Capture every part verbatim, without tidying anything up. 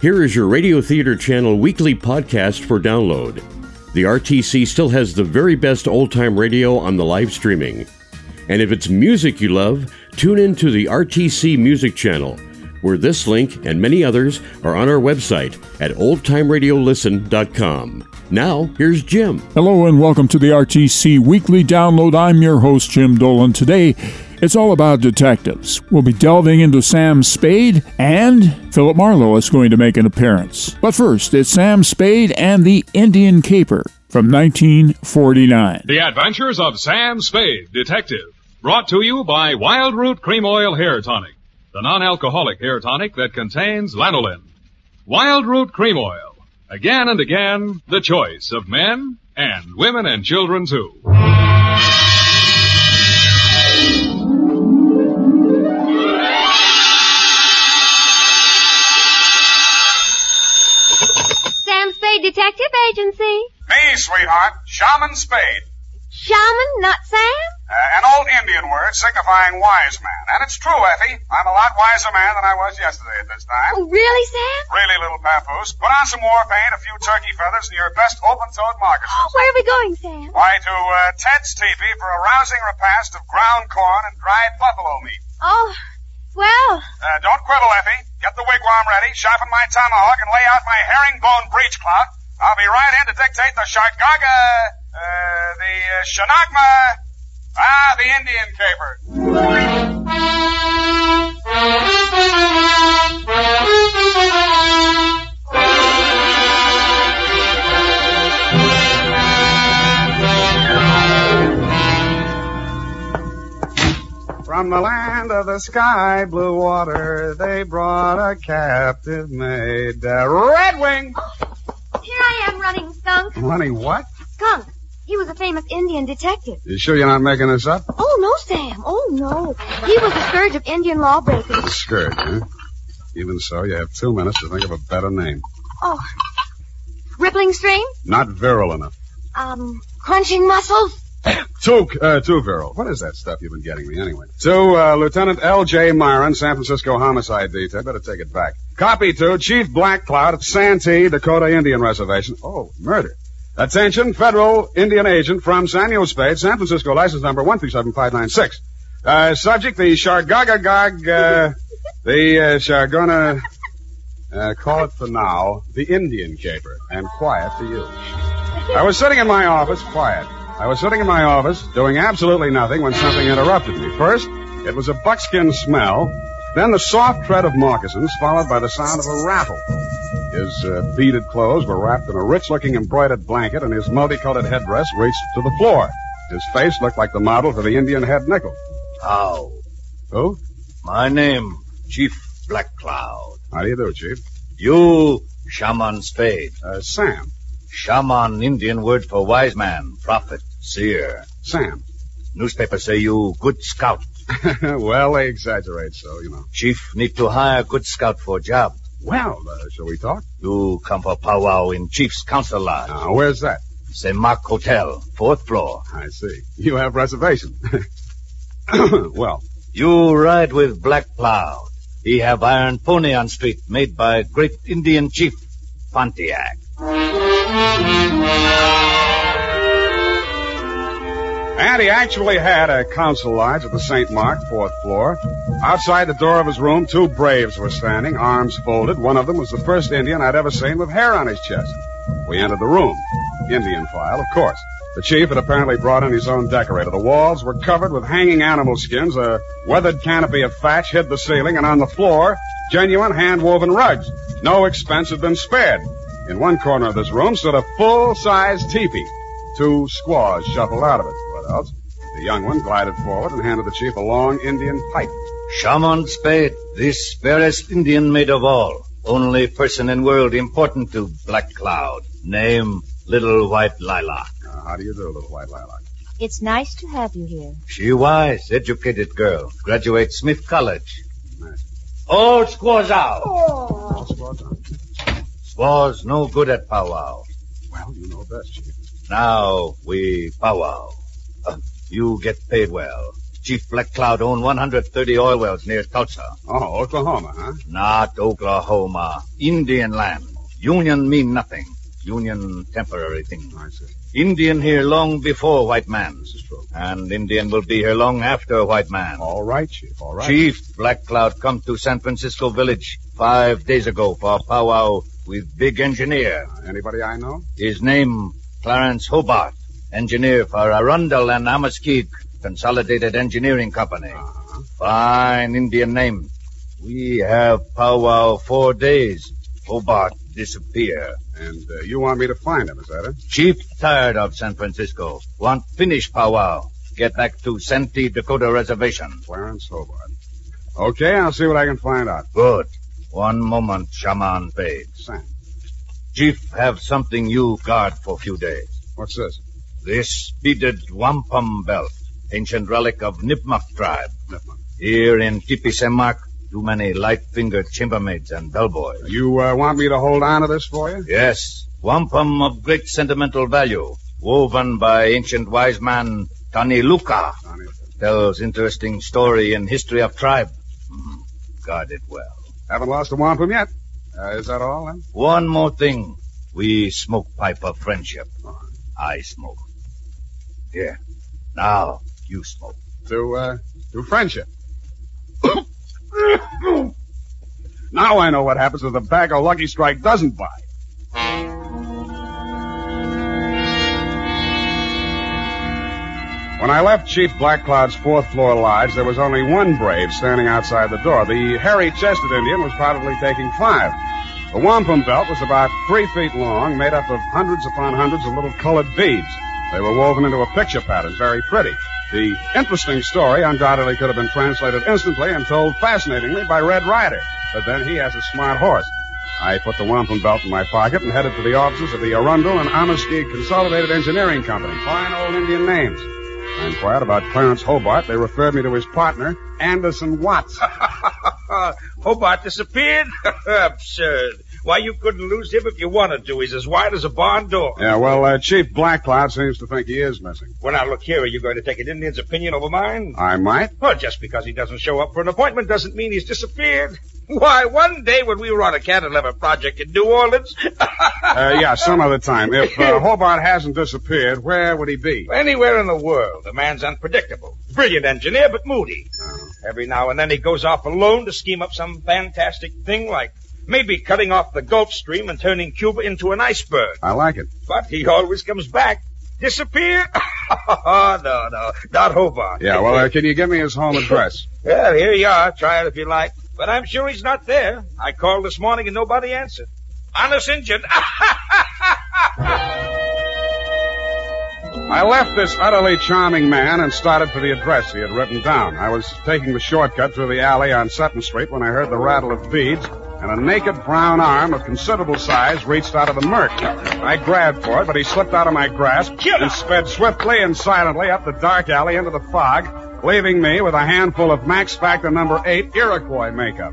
Here is your Radio Theater Channel weekly podcast for download. The R T C still has the very best old-time radio on the live streaming. And if it's music you love, tune in to the R T C Music Channel, where this link and many others are on our website at old time radio listen dot com. Now, here's Jim. Hello and welcome to the R T C Weekly Download. I'm your host, Jim Dolan. Today, it's all about detectives. We'll be delving into Sam Spade, and Philip Marlowe is going to make an appearance. But first, it's Sam Spade and the Indian Caper from nineteen forty-nine. The Adventures of Sam Spade, Detective, brought to you by Wildroot Cream-Oil Hair Tonic, the non-alcoholic hair tonic that contains lanolin. Wildroot Cream-Oil, again and again, the choice of men and women and children, too. Sam Spade Detective Agency. Me, sweetheart. Shaman Spade. Shaman, not Sam? Uh, an old Indian word signifying wise man. And it's true, Effie. I'm a lot wiser man than I was yesterday at this time. Oh, really, Sam? Really, little papoose. Put on some war paint, a few turkey feathers, and your best open-toed moccasins. Where are we going, Sam? Why, to uh, Ted's teepee for a rousing repast of ground corn and dried buffalo meat. Oh, well. Uh, don't quibble, Effie. Get the wigwam ready, sharpen my tomahawk, and lay out my herringbone breechclout. I'll be right in to dictate the Sharkaga, uh, the uh, Shanagma, ah, the Indian Caper. From the land of the sky blue water, they brought a captive maid, a Redwing. Here I am, running skunk. Running what? Skunk. He was a famous Indian detective. You sure you're not making this up? Oh, no, Sam. Oh, no. He was the scourge of Indian lawbreakers. The scourge, huh? Even so, you have two minutes to think of a better name. Oh. Rippling Stream? Not virile enough. Um, Crunching Muscles? Too, uh, too virile. What is that stuff you've been getting me, anyway? To, uh, Lieutenant L J Myron, San Francisco Homicide Detail. Better take it back. Copy to Chief Black Cloud at Santee Dakota Indian Reservation. Oh, murder. Attention, federal Indian agent from Samuel Spade, San Francisco, license number one three seven five nine six. Uh, subject, the Shargagagag, uh, the, uh, Shargona, uh, call it for now, the Indian Caper. And quiet to you. I was sitting in my office, quiet. I was sitting in my office doing absolutely nothing when something interrupted me. First, it was a buckskin smell, then the soft tread of moccasins, followed by the sound of a rattle. His uh, beaded clothes were wrapped in a rich-looking embroidered blanket, and his multicolored headdress reached to the floor. His face looked like the model for the Indian head nickel. How? Who? My name, Chief Black Cloud. How do you do, Chief? You, Shaman Spade. Uh, Sam. Shaman, Indian word for wise man, prophet, seer. Sam. Newspapers say you good scout. Well, they exaggerate, so, you know. Chief need to hire good scout for a job. Well, uh, shall we talk? You come for powwow in Chief's council lodge. Now, where's that? Semak Hotel, fourth floor. I see. You have reservation. Well. You ride with Black Cloud. He have iron pony on street made by great Indian chief, Pontiac. And he actually had a council lodge at the Saint Mark, fourth floor. Outside the door of his room, two braves were standing, arms folded. One of them was the first Indian I'd ever seen with hair on his chest. We entered the room. Indian file, of course. The chief had apparently brought in his own decorator. The walls were covered with hanging animal skins. A weathered canopy of thatch hid the ceiling, and on the floor, genuine hand-woven rugs. No expense had been spared. In one corner of this room stood a full-size teepee. Two squaws shuffled out of it. What else? The young one glided forward and handed the chief a long Indian pipe. Shaman Spade, this fairest Indian maid of all, only person in world important to Black Cloud, name Little White Lilac. Uh, how do you do, Little White Lilac? It's nice to have you here. She wise, educated girl, graduate Smith College. Nice. All squaws out. Oh. All squaws out. Squaws no good at powwow. Well, you know best, Chief. Now we powwow. You get paid well. Chief Black Cloud owned one hundred thirty oil wells near Tulsa. Oh, Oklahoma, huh? Not Oklahoma. Indian land. Union mean nothing. Union temporary thing. I see. Indian here long before white man. This is true. And Indian will be here long after white man. All right, Chief, all right. Chief Black Cloud come to San Francisco Village five days ago for a powwow with big engineer. Uh, anybody I know? His name, Clarence Hobart, engineer for Arundel and Amoskeag Consolidated Engineering Company. Uh-huh. Fine Indian name. We have powwow four days. Hobart disappear. And uh, you want me to find him, is that it? Chief tired of San Francisco. Want finish powwow. Get back to Santee Dakota Reservation. Clarence Hobart. Okay, I'll see what I can find out. Good. One moment, Shaman Page. Sam. Chief, have something you guard for a few days. What's this? This beaded wampum belt. Ancient relic of Nipmuc tribe. Nipmuc. Here in Tipisemak, too many light-fingered chambermaids and bellboys. You uh, want me to hold on to this for you? Yes. Wampum of great sentimental value, woven by ancient wise man Tani Luka. Tani. Tells interesting story in history of tribe. Mm, guard it well. Haven't lost a wampum yet. Uh, is that all, then? One more thing. We smoke pipe of friendship. Uh-huh. I smoke. Here. Now. You smoke. To, uh, to friendship. Now I know what happens if the bag of Lucky Strike doesn't buy. When I left Chief Black Cloud's fourth floor lodge, there was only one brave standing outside the door. The hairy-chested Indian was probably taking five. The wampum belt was about three feet long, made up of hundreds upon hundreds of little colored beads. They were woven into a picture pattern, very pretty. The interesting story undoubtedly could have been translated instantly and told fascinatingly by Red Ryder, but then he has a smart horse. I put the wampum belt in my pocket and headed for the offices of the Arundel and Amoskeag Consolidated Engineering Company. Fine old Indian names. I inquired about Clarence Hobart. They referred me to his partner, Anderson Watts. Hobart disappeared? Absurd. Why, you couldn't lose him if you wanted to. He's as wide as a barn door. Yeah, well, uh, Chief Black Cloud seems to think he is missing. Well, now, look here. Are you going to take an Indian's opinion over mine? I might. Well, just because he doesn't show up for an appointment doesn't mean he's disappeared. Why, one day when we were on a cantilever project in New Orleans... uh, yeah, some other time. If uh, Hobart hasn't disappeared, where would he be? Anywhere in the world. The man's unpredictable. Brilliant engineer, but moody. Oh. Every now and then he goes off alone to scheme up some fantastic thing like... maybe cutting off the Gulf Stream and turning Cuba into an iceberg. I like it. But he always comes back. Disappear? Oh, no, no. Not Hobart. Yeah, well, uh, can you give me his home address? Well, here you are. Try it if you like. But I'm sure he's not there. I called this morning and nobody answered. Honest injured. I left this utterly charming man and started for the address he had written down. I was taking the shortcut through the alley on Sutton Street when I heard the rattle of beads... and a naked brown arm of considerable size reached out of the murk. I grabbed for it, but he slipped out of my grasp and sped swiftly and silently up the dark alley into the fog, leaving me with a handful of Max Factor Number eight Iroquois makeup.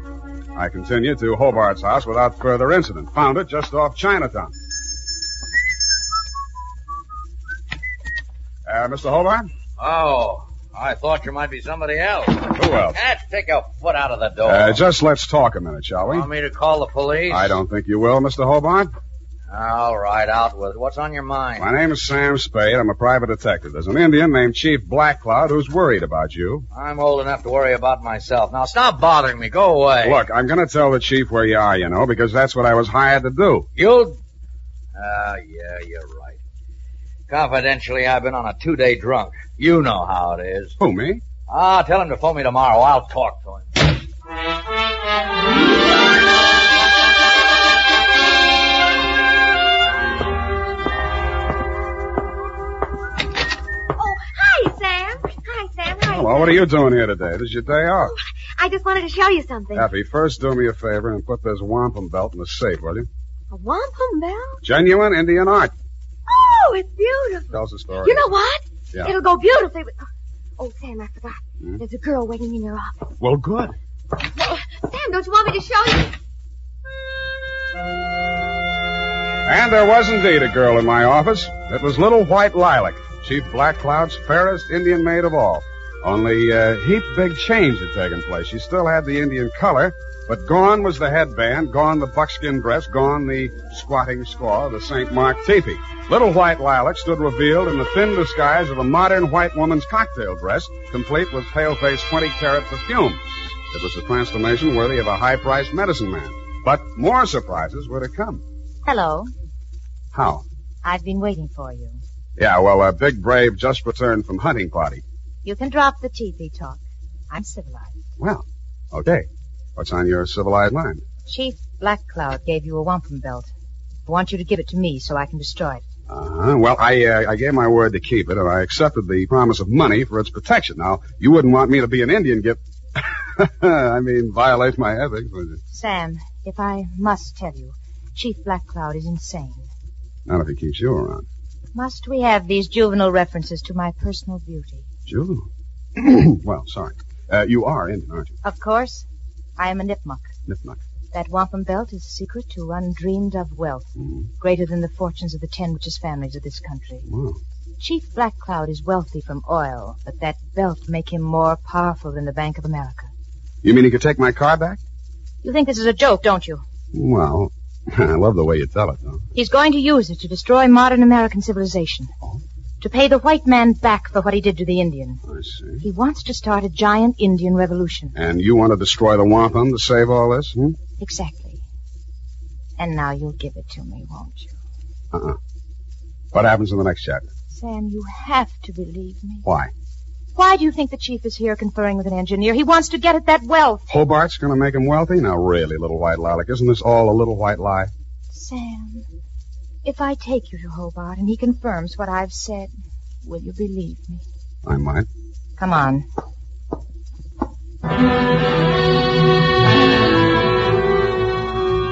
I continued to Hobart's house without further incident. Found it just off Chinatown. Uh, Mister Hobart? Oh, I thought you might be somebody else. Who else? Can't take a foot out of the door. Uh, just let's talk a minute, shall we? Want me to call the police? I don't think you will, Mister Hobart. All right, out with it. What's on your mind? My name is Sam Spade. I'm a private detective. There's an Indian named Chief Black Cloud who's worried about you. I'm old enough to worry about myself. Now, stop bothering me. Go away. Look, I'm going to tell the chief where you are, you know, because that's what I was hired to do. You'll... Ah, uh, yeah, you're right. Confidentially, I've been on a two-day drunk. You know how it is. Who, me? Ah, tell him to phone me tomorrow. I'll talk to him. Oh, hi, Sam. Hi, Sam. Hi, Hello, Sam. What are you doing here today? This is your day off. Oh, I just wanted to show you something. Effie, first do me a favor and put this wampum belt in the safe, will you? A wampum belt? Genuine Indian art. Oh, it's beautiful. Tells the story. You know what? Yeah. It'll go beautifully with... Oh, Sam, I forgot. Hmm? There's a girl waiting in your office. Well, good. Well, Sam, don't you want me to show you? And there was indeed a girl in my office. It was Little White Lilac, Chief Black Cloud's fairest Indian maid of all. Only a heap big change had taken place. She still had the Indian color, but gone was the headband, gone the buckskin dress, gone the squatting squaw, the Saint Mark teepee. Little White Lilac stood revealed in the thin disguise of a modern white woman's cocktail dress, complete with pale-faced twenty-carat perfume. It was a transformation worthy of a high-priced medicine man. But more surprises were to come. Hello. How? I've been waiting for you. Yeah, well, uh, Big Brave just returned from hunting party. You can drop the teepee talk. I'm civilized. Well, okay. What's on your civilized mind? Chief Black Cloud gave you a wampum belt. I want you to give it to me so I can destroy it. Uh-huh. Well, I uh, I gave my word to keep it, and I accepted the promise of money for its protection. Now, you wouldn't want me to be an Indian gift. I mean, violate my ethics, would you? Sam, if I must tell you, Chief Black Cloud is insane. Not if he keeps you around. Must we have these juvenile references to my personal beauty? Juvenile? Well, sorry. Uh, you are Indian, aren't you? Of course. I am a Nipmuc. Nipmuc. That wampum belt is secret to undreamed-of wealth, mm. greater than the fortunes of the ten richest families of this country. Wow. Chief Black Cloud is wealthy from oil, but that belt make him more powerful than the Bank of America. You mean he could take my car back? You think this is a joke, don't you? Well, I love the way you tell it, though. He's going to use it to destroy modern American civilization. Oh. To pay the white man back for what he did to the Indian. I see. He wants to start a giant Indian revolution. And you want to destroy the wampum to save all this, hmm? Exactly. And now you'll give it to me, won't you? Uh-uh. What happens in the next chapter? Sam, you have to believe me. Why? Why do you think the chief is here conferring with an engineer? He wants to get at that wealth. Hobart's going to make him wealthy? Now, really, Little White Lilac, isn't this all a little white lie? Sam... If I take you to Hobart and he confirms what I've said, will you believe me? I might. Come on.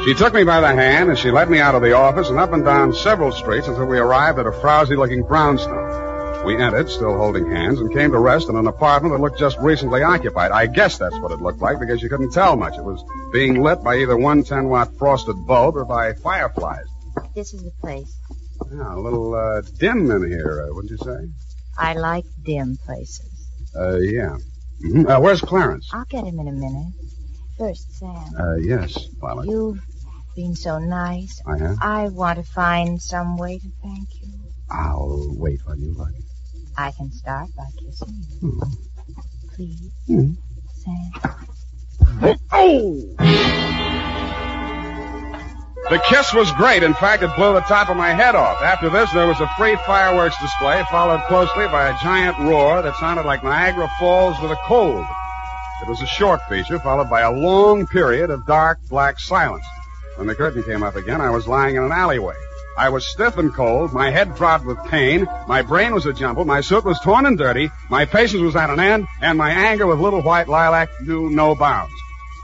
She took me by the hand and she led me out of the office and up and down several streets until we arrived at a frowsy-looking brownstone. We entered, still holding hands, and came to rest in an apartment that looked just recently occupied. I guess that's what it looked like because you couldn't tell much. It was being lit by either one ten-watt frosted bulb or by fireflies. This is the place. Yeah, a little uh, dim in here, uh, wouldn't you say? I like dim places. Uh, yeah. Mm-hmm. Uh, where's Clarence? I'll get him in a minute. First, Sam. Uh, yes, Violet. You've been so nice. I have? I want to find some way to thank you. I'll wait while you look. I can start by kissing you. Mm-hmm. Please, mm-hmm. Sam. Oh! The kiss was great. In fact, it blew the top of my head off. After this, there was a free fireworks display, followed closely by a giant roar that sounded like Niagara Falls with a cold. It was a short feature, followed by a long period of dark, black silence. When the curtain came up again, I was lying in an alleyway. I was stiff and cold. My head throbbed with pain. My brain was a jumble. My suit was torn and dirty. My patience was at an end, and my anger with Little White Lilac knew no bounds.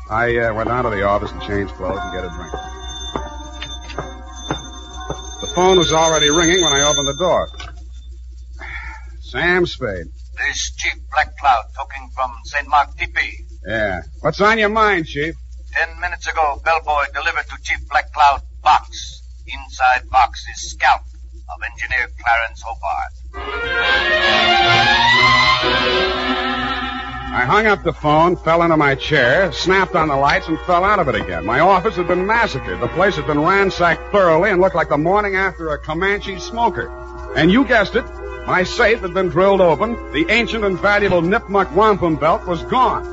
I uh, went down to the office and changed clothes and get a drink. The phone was already ringing when I opened the door. Sam Spade. This is Chief Black Cloud talking from Saint Mark Teepee. Yeah. What's on your mind, Chief? Ten minutes ago, bellboy delivered to Chief Black Cloud box. Inside box is scalp of Engineer Clarence Hobart. I hung up the phone, fell into my chair, snapped on the lights, and fell out of it again. My office had been massacred. The place had been ransacked thoroughly and looked like the morning after a Comanche smoker. And you guessed it, my safe had been drilled open. The ancient and valuable Nipmuc wampum belt was gone.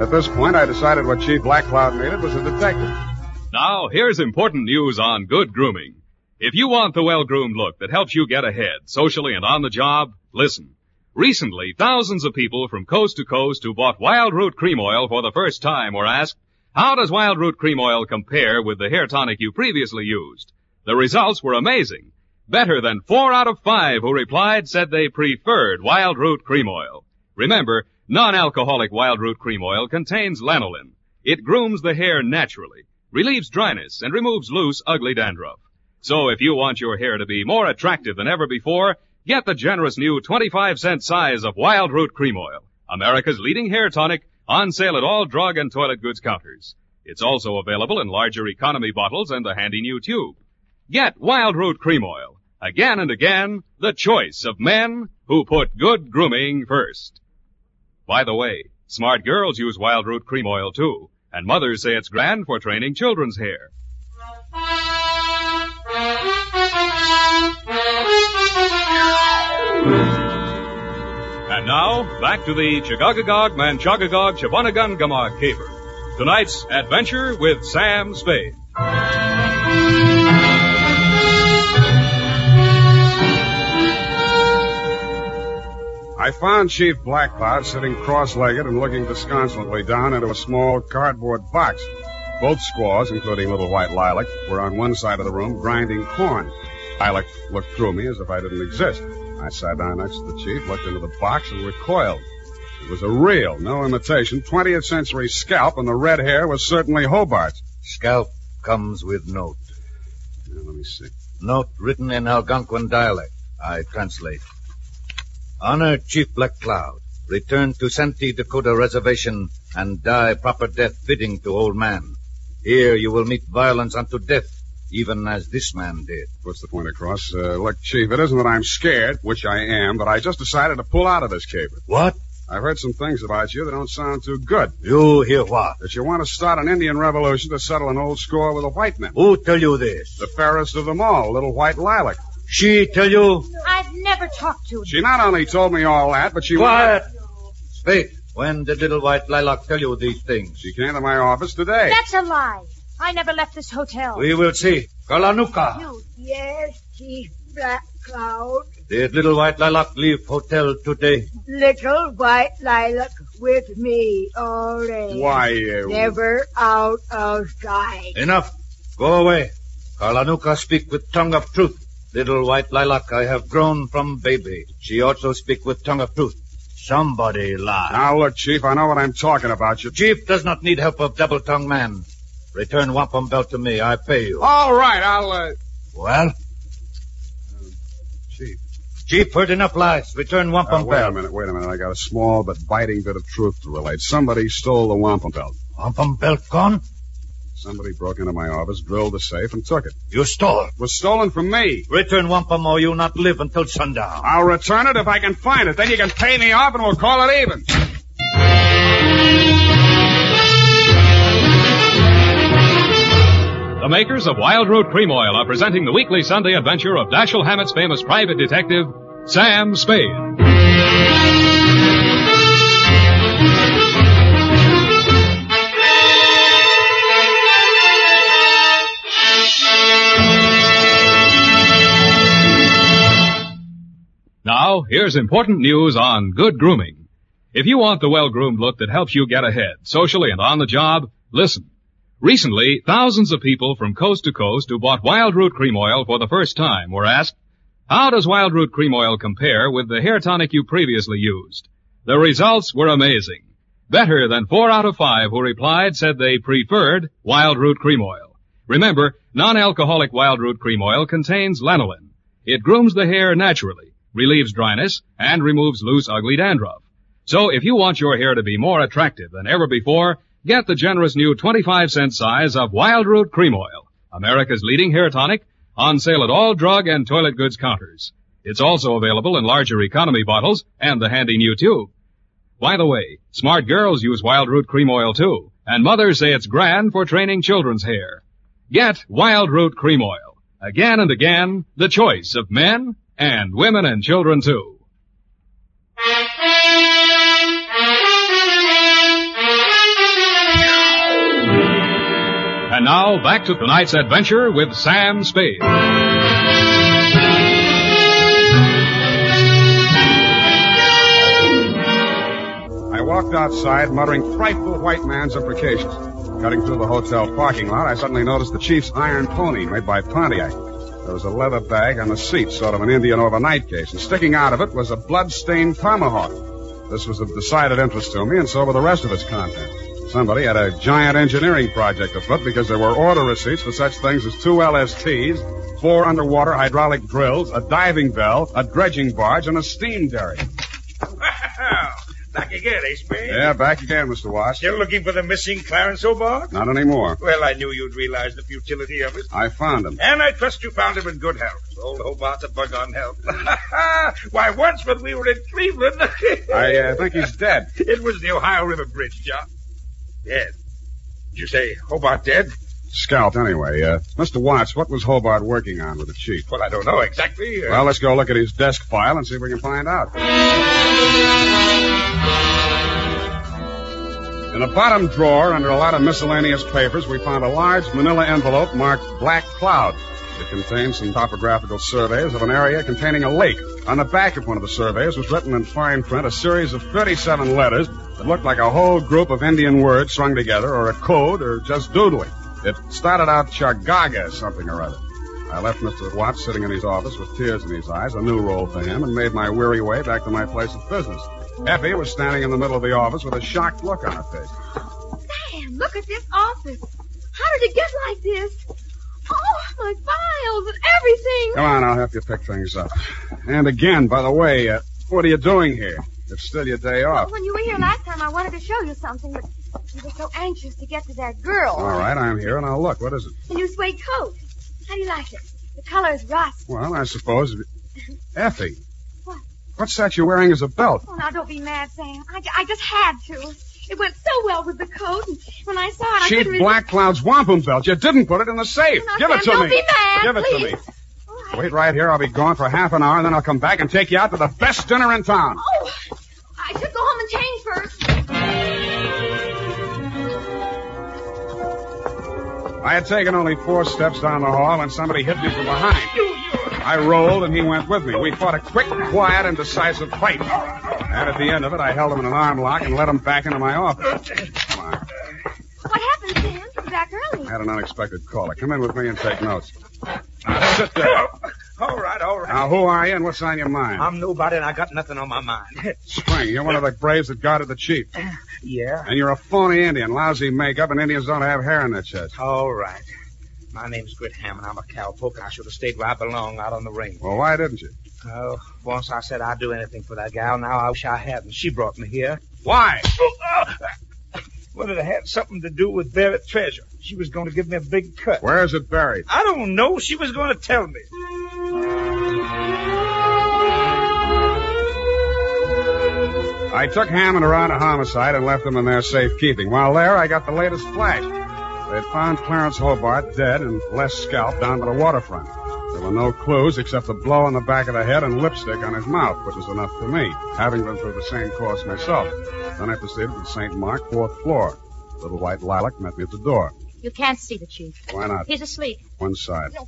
At this point, I decided what Chief Black Cloud needed was a detective. Now, here's important news on good grooming. If you want the well-groomed look that helps you get ahead, socially and on the job, listen. Recently, thousands of people from coast to coast who bought Wildroot Cream-Oil for the first time were asked, how does Wildroot Cream-Oil compare with the hair tonic you previously used? The results were amazing. Better than four out of five who replied said they preferred Wildroot Cream-Oil. Remember, non-alcoholic Wildroot Cream-Oil contains lanolin. It grooms the hair naturally, relieves dryness, and removes loose, ugly dandruff. So if you want your hair to be more attractive than ever before, get the generous new twenty-five cent size of Wildroot Cream-Oil, America's leading hair tonic, on sale at all drug and toilet goods counters. It's also available in larger economy bottles and the handy new tube. Get Wildroot Cream-Oil, again and again, the choice of men who put good grooming first. By the way, smart girls use Wildroot Cream Oil, too, and mothers say it's grand for training children's hair. And now, back to the Chagogagog, Manchagogog, Shabanagungamog caper. Tonight's adventure with Sam Spade. I found Chief Black Cloud sitting cross-legged and looking disconsolately down into a small cardboard box. Both squaws, including Little White Lilac, were on one side of the room grinding corn. Lilac looked through me as if I didn't exist. I sat down next to the chief, looked into the box, and recoiled. It was a real, no imitation, twentieth century scalp, and the red hair was certainly Hobart's. Scalp comes with note. Now, let me see. Note written in Algonquin dialect. I translate. Honor Chief Black Cloud. Return to Santee Dakota Reservation and die proper death fitting to old man. Here you will meet violence unto death, even as this man did. What's the point across? Uh, look, Chief, it isn't that I'm scared, which I am, but I just decided to pull out of this caper. What? I've heard some things about you that don't sound too good. You hear what? That you want to start an Indian revolution to settle an old score with the white men. Who tell you this? The fairest of them all, Little White Lilac. She tell you? I've never talked to her. She not only told me all that, but she... Quiet! Speak. When did Little White Lilac tell you these things? She came to my office today. That's a lie. I never left this hotel. We will see. Kalanuka. You. Yes, Chief Black Cloud. Did Little White Lilac leave hotel today? Little White Lilac with me all day. Why? Uh, never out of sight. Enough. Go away. Kalanuka speak with tongue of truth. Little White Lilac, I have grown from baby. She also speak with tongue of truth. Somebody lie. Now look, Chief, I know what I'm talking about. You Chief does not need help of double-tongued man. Return wampum belt to me. I pay you. All right, I'll, uh... Well? Uh, Chief. Chief, heard enough lies. Return wampum uh, wait belt. Wait a minute, wait a minute. I got a small but biting bit of truth to relate. Somebody stole the wampum belt. Wampum belt gone? Somebody broke into my office, drilled the safe, and took it. You stole it. It was stolen from me. Return wampum or you'll not live until sundown. I'll return it if I can find it. Then you can pay me off and we'll call it even. The makers of Wildroot Cream Oil are presenting the weekly Sunday adventure of Dashiell Hammett's famous private detective, Sam Spade. Now, here's important news on good grooming. If you want the well-groomed look that helps you get ahead, socially and on the job, listen. Recently, thousands of people from coast to coast who bought Wildroot Cream Oil for the first time were asked, how does Wildroot Cream Oil compare with the hair tonic you previously used? The results were amazing. Better than four out of five who replied said they preferred Wildroot Cream Oil. Remember, non-alcoholic Wildroot Cream Oil contains lanolin. It grooms the hair naturally, relieves dryness, and removes loose, ugly dandruff. So if you want your hair to be more attractive than ever before, get the generous new twenty-five cent size of Wildroot Cream Oil, America's leading hair tonic, on sale at all drug and toilet goods counters. It's also available in larger economy bottles and the handy new tube. By the way, smart girls use Wildroot Cream Oil too, and mothers say it's grand for training children's hair. Get Wildroot Cream Oil. Again and again, the choice of men and women and children too. And now, back to tonight's adventure with Sam Spade. I walked outside, muttering frightful white man's imprecations. Cutting through the hotel parking lot, I suddenly noticed the chief's iron pony made by Pontiac. There was a leather bag on the seat, sort of an Indian overnight case, and sticking out of it was a blood-stained tomahawk. This was of decided interest to me, and so were the rest of its contents. Somebody had a giant engineering project afoot because there were order receipts for such things as two L S Ts, four underwater hydraulic drills, a diving bell, a dredging barge, and a steam derrick. Well, Back again, eh, Spade? Yeah, back again, Mister Watts. Still looking for the missing Clarence Hobart? Not anymore. Well, I knew you'd realize the futility of it. I found him. And I trust you found him in good health. Old Hobart's a bug on health. Why, once when we were in Cleveland... I uh, think he's dead. It was the Ohio River Bridge, John. Dead. Did you say Hobart dead? Scalped, anyway. Uh, Mister Watts, what was Hobart working on with the chief? Well, I don't know exactly. Uh... Well, let's go look at his desk file and see if we can find out. In a bottom drawer, under a lot of miscellaneous papers, we found a large manila envelope marked Black Cloud. It contained some topographical surveys of an area containing a lake. On the back of one of the surveys was written in fine print a series of thirty-seven letters that looked like a whole group of Indian words strung together, or a code, or just doodling. It started out Chagaga something or other. I left Mister Watts sitting in his office with tears in his eyes, a new role for him, and made my weary way back to my place of business. Effie was standing in the middle of the office with a shocked look on her face. Sam, look at this office. How did it get like this? Oh, my files and everything. Come on, I'll help you pick things up. And again, by the way, uh, what are you doing here? It's still your day off. Well, when you were here last time, I wanted to show you something, but you were so anxious to get to that girl. All right, I'm here, and I'll look. What is it? The new suede coat. How do you like it? The color's rust. Well, I suppose... Effie. What? What's that you're wearing as a belt? Oh, now, don't be mad, Sam. I, I just had to. It went so well with the coat, and when I saw it, I couldn't... Chief Black Cloud's wampum belt. You didn't put it in the safe. No, Give Sam, it to don't me. Don't be mad, Give please. it to me. All right. Wait right here. I'll be gone for half an hour, and then I'll come back and take you out to the best dinner in town. Oh, I should go home and change first. I had taken only four steps down the hall, and somebody hit me from behind. I rolled, and he went with me. We fought a quick, quiet, and decisive fight. And at the end of it, I held him in an arm lock and let him back into my office. Come on. What happened, Sam? You're back early. I had an unexpected caller. Come in with me and take notes. Now, sit there. All right, all right. Now, who are you and what's on your mind? I'm nobody and I got nothing on my mind. Spring, you're one of the braves that guarded the chief. Yeah. And you're a phony Indian, lousy makeup, and Indians don't have hair in their chest. All right. My name's Grit Hammond. I'm a cowpoke. I should have stayed where I belong, out on the range. Well, why didn't you? Oh, once I said I'd do anything for that gal. Now I wish I hadn't. She brought me here. Why? Oh, oh. Well, it had something to do with buried treasure. She was going to give me a big cut. Where is it buried? I don't know. She was going to tell me. I took Hammond around a homicide and left him in their safekeeping. While there, I got the latest flash. They had found Clarence Hobart dead and less scalp down by the waterfront. There were no clues except a blow on the back of the head and lipstick on his mouth, which was enough for me, having been through the same course myself. Then I proceeded to Saint Mark, fourth floor. Little White Lilac met me at the door. You can't see the chief. Why not? He's asleep. One side. No.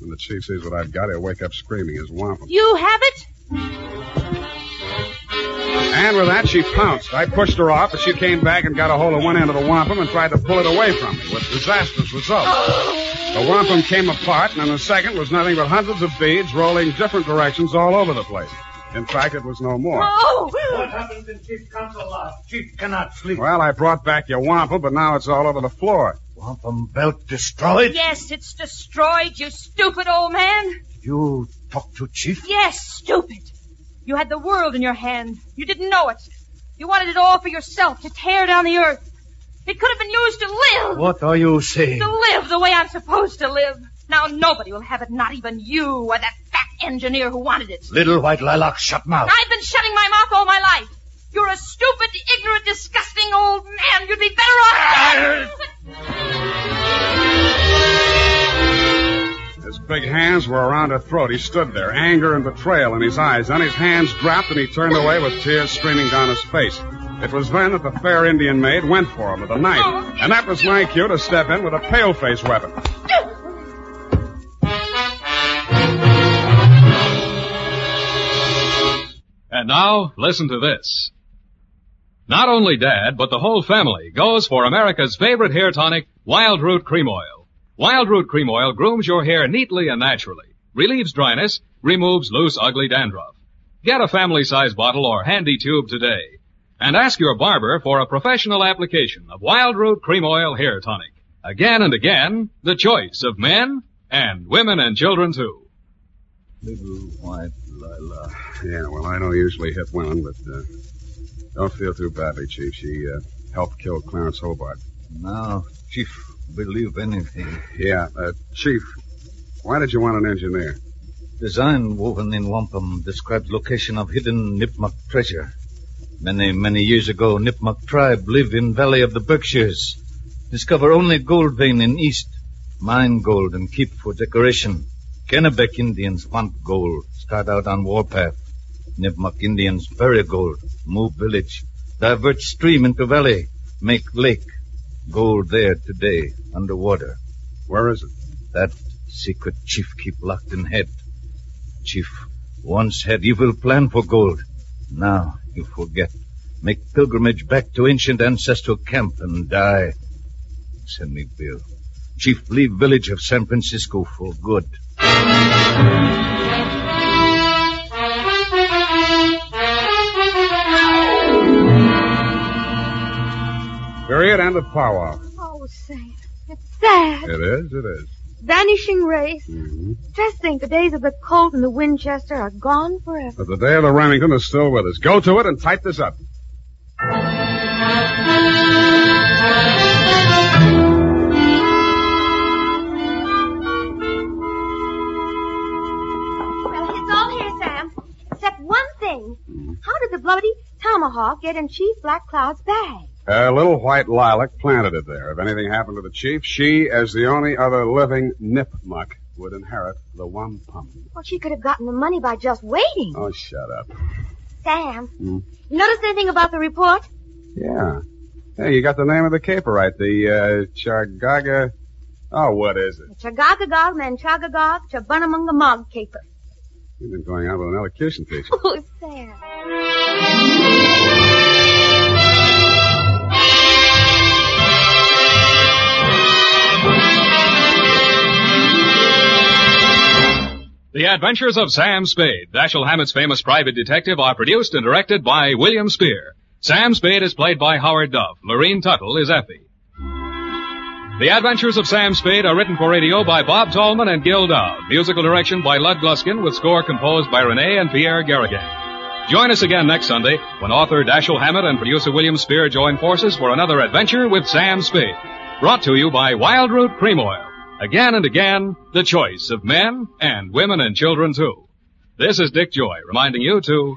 When the chief sees what I've got, he'll wake up screaming his wampum. You have it? And with that, she pounced. I pushed her off, but she came back and got a hold of one end of the wampum and tried to pull it away from me, with disastrous results. The wampum came apart, and in a second was nothing but hundreds of beads rolling different directions all over the place. In fact, it was no more. Oh! What happens in Chief Council last? Chief cannot sleep. Well, I brought back your wampum, but now it's all over the floor. Wampum belt destroyed? Yes, it's destroyed, you stupid old man. Did you talk to Chief? Yes, stupid. You had the world in your hand. You didn't know it. You wanted it all for yourself, to tear down the earth. It could have been used to live. What are you saying? To live the way I'm supposed to live. Now nobody will have it, not even you or that fat engineer who wanted it. Little White Lilac, shut mouth. I've been shutting my mouth all my life. You're a stupid, ignorant, disgusting old man. You'd be better off... His big hands were around her throat. He stood there, anger and betrayal in his eyes. Then his hands dropped, and he turned away with tears streaming down his face. It was then that the fair Indian maid went for him with a knife. Oh. And that was my cue to step in with a pale-face weapon. And now, listen to this. Not only Dad, but the whole family goes for America's favorite hair tonic, Wildroot Cream-Oil. Wildroot Cream Oil grooms your hair neatly and naturally, relieves dryness, removes loose, ugly dandruff. Get a family-size bottle or handy tube today, and ask your barber for a professional application of Wildroot Cream Oil Hair Tonic. Again and again, the choice of men and women and children, too. Little White Lilac. Yeah, well, I don't usually hit women, but uh, don't feel too badly, Chief. She uh, helped kill Clarence Hobart. Now, Chief, believe anything. Yeah, uh, Chief, why did you want an engineer? Design woven in wampum described location of hidden Nipmuc treasure. Many, many years ago, Nipmuc tribe lived in Valley of the Berkshires. Discover only gold vein in east. Mine gold and keep for decoration. Kennebec Indians want gold. Start out on warpath. Nipmuc Indians bury gold. Move village. Divert stream into valley. Make lake. Gold there today, underwater. Where is it? That secret chief keep locked in head. Chief once had evil plan for gold. Now you forget. Make pilgrimage back to ancient ancestral camp and die. Send me bill. Chief, leave village of San Francisco for good. Period and a powwow. Oh, Sam, it's sad. It is, it is. Vanishing race. Mm-hmm. Just think, the days of the Colt and the Winchester are gone forever. But the day of the Remington is still with us. Go to it and type this up. Well, it's all here, Sam, except one thing. How did the bloody tomahawk get in Chief Black Cloud's bag? A uh, little white lilac planted it there. If anything happened to the chief, she, as the only other living Nipmuc, would inherit the wampum. Well, she could have gotten the money by just waiting. Oh, shut up. Sam, hmm? You noticed anything about the report? Yeah. Hey, you got the name of the caper right. The, uh, Chagaga... Oh, what is it? Chagagagog, Manchagagog, Chabunamungamog caper. You've been going out with an elocution teacher. Oh, Sam. The Adventures of Sam Spade, Dashiell Hammett's famous private detective, are produced and directed by William Spear. Sam Spade is played by Howard Duff. Lurene Tuttle is Effie. The Adventures of Sam Spade are written for radio by Bob Tallman and Gil Doud. Musical direction by Lud Gluskin, with score composed by Renee and Pierre Garrigan. Join us again next Sunday when author Dashiell Hammett and producer William Spear join forces for another adventure with Sam Spade. Brought to you by Wildroot Cream-Oil. Again and again, the choice of men and women and children, too. This is Dick Joy reminding you to...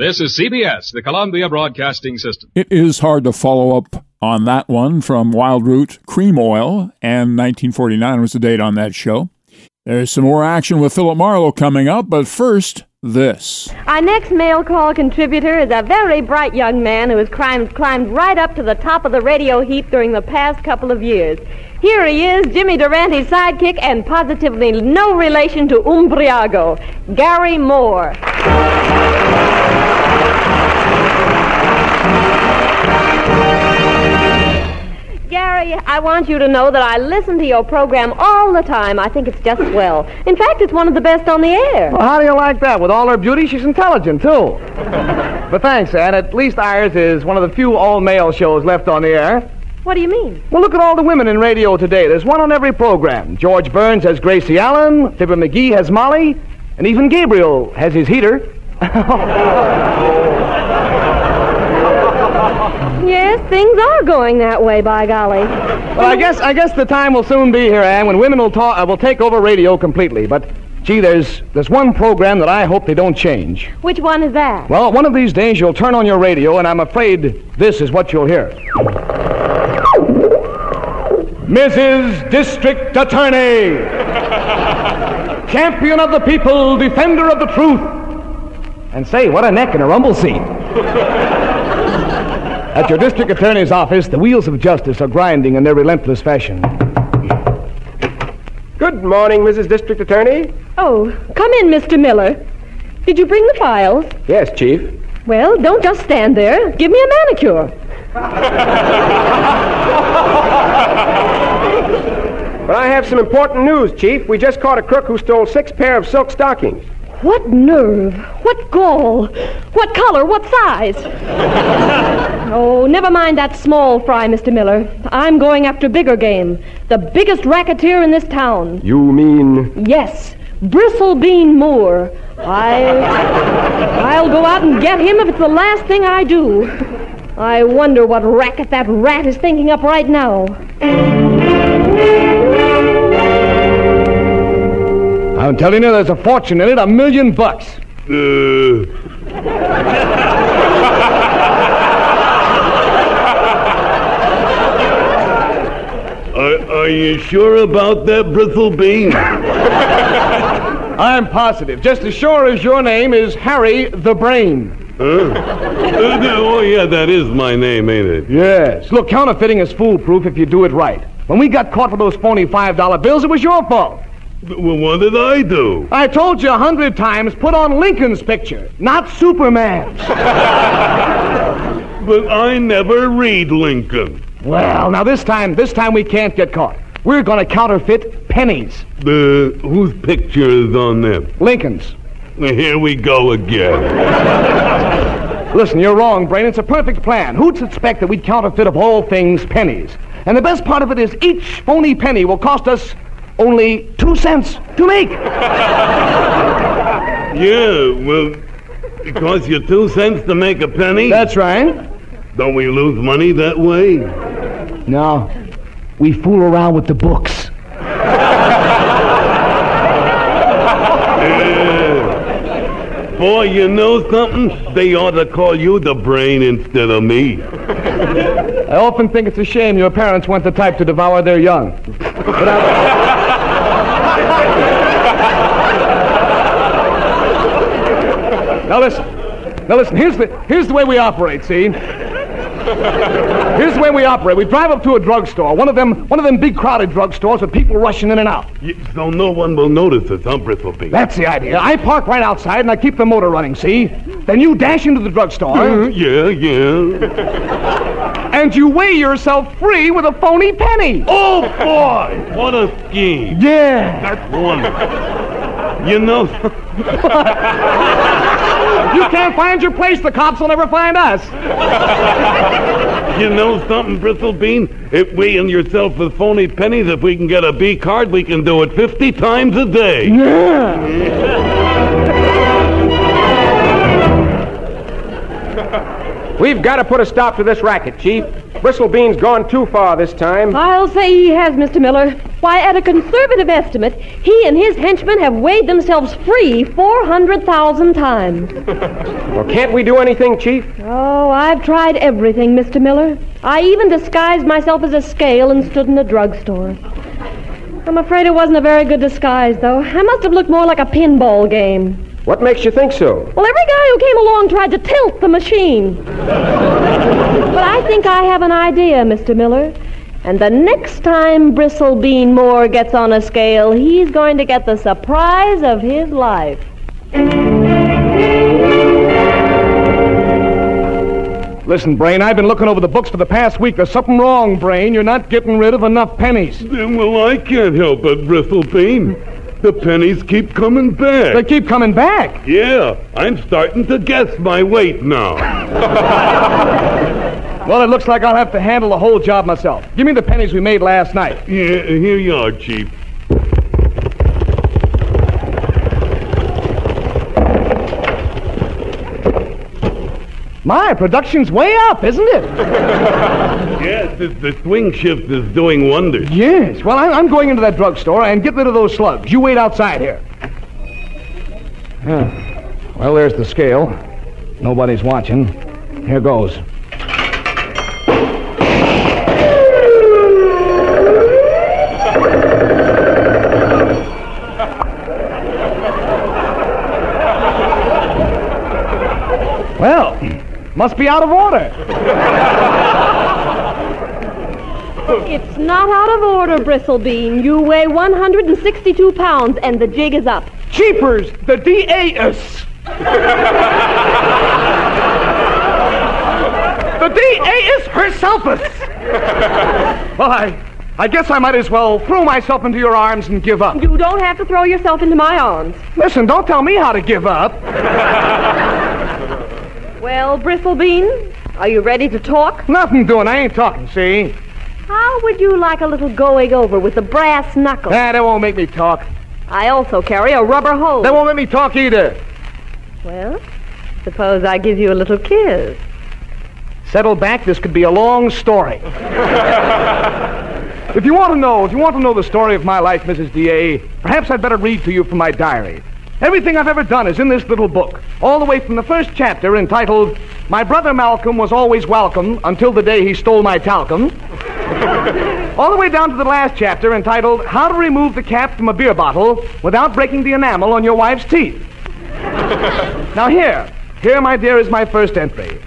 This is C B S, the Columbia Broadcasting System. It is hard to follow up on that one from Wildroot Cream Oil, and nineteen forty-nine was the date on that show. There's some more action with Philip Marlowe coming up, but first, this. Our next mail call contributor is a very bright young man who has climbed, climbed right up to the top of the radio heap during the past couple of years. Here he is, Jimmy Durante's sidekick, and positively no relation to Umbriago, Garry Moore. Gary, I want you to know that I listen to your program all the time. I think it's just swell. In fact, it's one of the best on the air. Well, how do you like that? With all her beauty, she's intelligent, too. But thanks, Ann. At least ours is one of the few all-male shows left on the air. What do you mean? Well, look at all the women in radio today. There's one on every program. George Burns has Gracie Allen, Fibber McGee has Molly, and even Gabriel has his heater. Yes, things are going that way, by golly. Well, I guess I guess the time will soon be here, Ann, when women will talk, uh, will take over radio completely. But, gee, there's there's one program that I hope they don't change. Which one is that? Well, one of these days you'll turn on your radio, and I'm afraid this is what you'll hear. Missus District Attorney. Champion of the people, defender of the truth. And say, what a neck in a rumble seat. At your district attorney's office, the wheels of justice are grinding in their relentless fashion. Good morning, Missus District Attorney. Oh, come in, Mister Miller. Did you bring the files? Yes, Chief. Well, don't just stand there. Give me a manicure. Well, I have some important news, Chief. We just caught a crook who stole six pair of silk stockings. What nerve, what gall, what color, what size? Oh, never mind that small fry, Mister Miller. I'm going after bigger game. The biggest racketeer in this town. You mean? Yes, Bristlebeard Moore. I, I'll go out and get him if it's the last thing I do. I wonder what racket that rat is thinking up right now. I'm telling you, there's a fortune in it, a million bucks. Uh. are, are you sure about that, Bristlebeard? I'm positive, just as sure as your name is Harry the Brain. Huh? Oh, yeah, that is my name, ain't it? Yes. Look, counterfeiting is foolproof if you do it right. When we got caught with those phony five dollar bills, it was your fault. Well, what did I do? I told you a hundred times, put on Lincoln's picture, not Superman's. But I never read Lincoln. Well, now this time, this time we can't get caught. We're going to counterfeit pennies. Uh, whose picture is on them? Lincoln's. Well, here we go again. Listen, you're wrong, Brain. It's a perfect plan. Who'd suspect that we'd counterfeit, of all things, pennies? And the best part of it is each phony penny will cost us only two cents to make. Yeah, well, it costs you two cents to make a penny? That's right. Don't we lose money that way? No, we fool around with the books. Yeah. Boy, you know something? They ought to call you the Brain instead of me. I often think it's a shame your parents weren't the type to devour their young. But I... Now listen, now listen, here's the, here's the way we operate, see? Here's the way we operate. We drive up to a drugstore, one of them one of them big crowded drugstores with people rushing in and out. So no one will notice us, huh, Bristlebeard? That's the idea. I park right outside and I keep the motor running, see? Then you dash into the drugstore. Mm, yeah, yeah. And you weigh yourself free with a phony penny. Oh, boy! What a scheme. Yeah. That's wonderful. You know... You can't find your place. The cops will never find us. You know something, Bristlebeard? If weighing yourself with phony pennies, if we can get a B card, we can do it fifty times a day. Yeah. We've got to put a stop to this racket, Chief. Bristlebeard's gone too far this time. I'll say he has, Mister Miller. Why, at a conservative estimate, he and his henchmen have weighed themselves free four hundred thousand times. Well, can't we do anything, Chief? Oh, I've tried everything, Mister Miller. I even disguised myself as a scale and stood in a drugstore. I'm afraid it wasn't a very good disguise, though. I must have looked more like a pinball game. What makes you think so? Well, every guy who came along tried to tilt the machine. But I think I have an idea, Mister Miller. And the next time Bristlebeard Moore gets on a scale, he's going to get the surprise of his life. Listen, Brain, I've been looking over the books for the past week. There's something wrong, Brain. You're not getting rid of enough pennies. Well, I can't help it, Bristlebeard. The pennies keep coming back. They keep coming back? Yeah. I'm starting to guess my weight now. Well, it looks like I'll have to handle the whole job myself. Give me the pennies we made last night. Yeah, here you are, Chief. My production's way up, isn't it? Yes, the, the swing shift is doing wonders. Yes. Well, I, I'm going into that drugstore and get rid of those slugs. You wait outside here. Yeah. Well, there's the scale. Nobody's watching. Here goes. Well, must be out of order. It's not out of order, Bristlebeard. You weigh one hundred sixty-two pounds, and the jig is up. Cheapers, the D A S The D A is herselfus. Well, I... I guess I might as well throw myself into your arms and give up. You don't have to throw yourself into my arms. Listen, don't tell me how to give up. Well, Bristlebean, are you ready to talk? Nothing doing. I ain't talking, see? How would you like a little going over with the brass knuckles? Nah, that won't make me talk. I also carry a rubber hose. That won't make me talk either. Well, suppose I give you a little kiss. Settle back. This could be a long story. If you want to know, if you want to know the story of my life, Missus D A, perhaps I'd better read to you from my diary. Everything I've ever done is in this little book, all the way from the first chapter entitled, My Brother Malcolm Was Always Welcome Until the Day He Stole My Talcum, all the way down to the last chapter entitled, How to Remove the Cap from a Beer Bottle Without Breaking the Enamel on Your Wife's Teeth. Now here, here, my dear, is my first entry.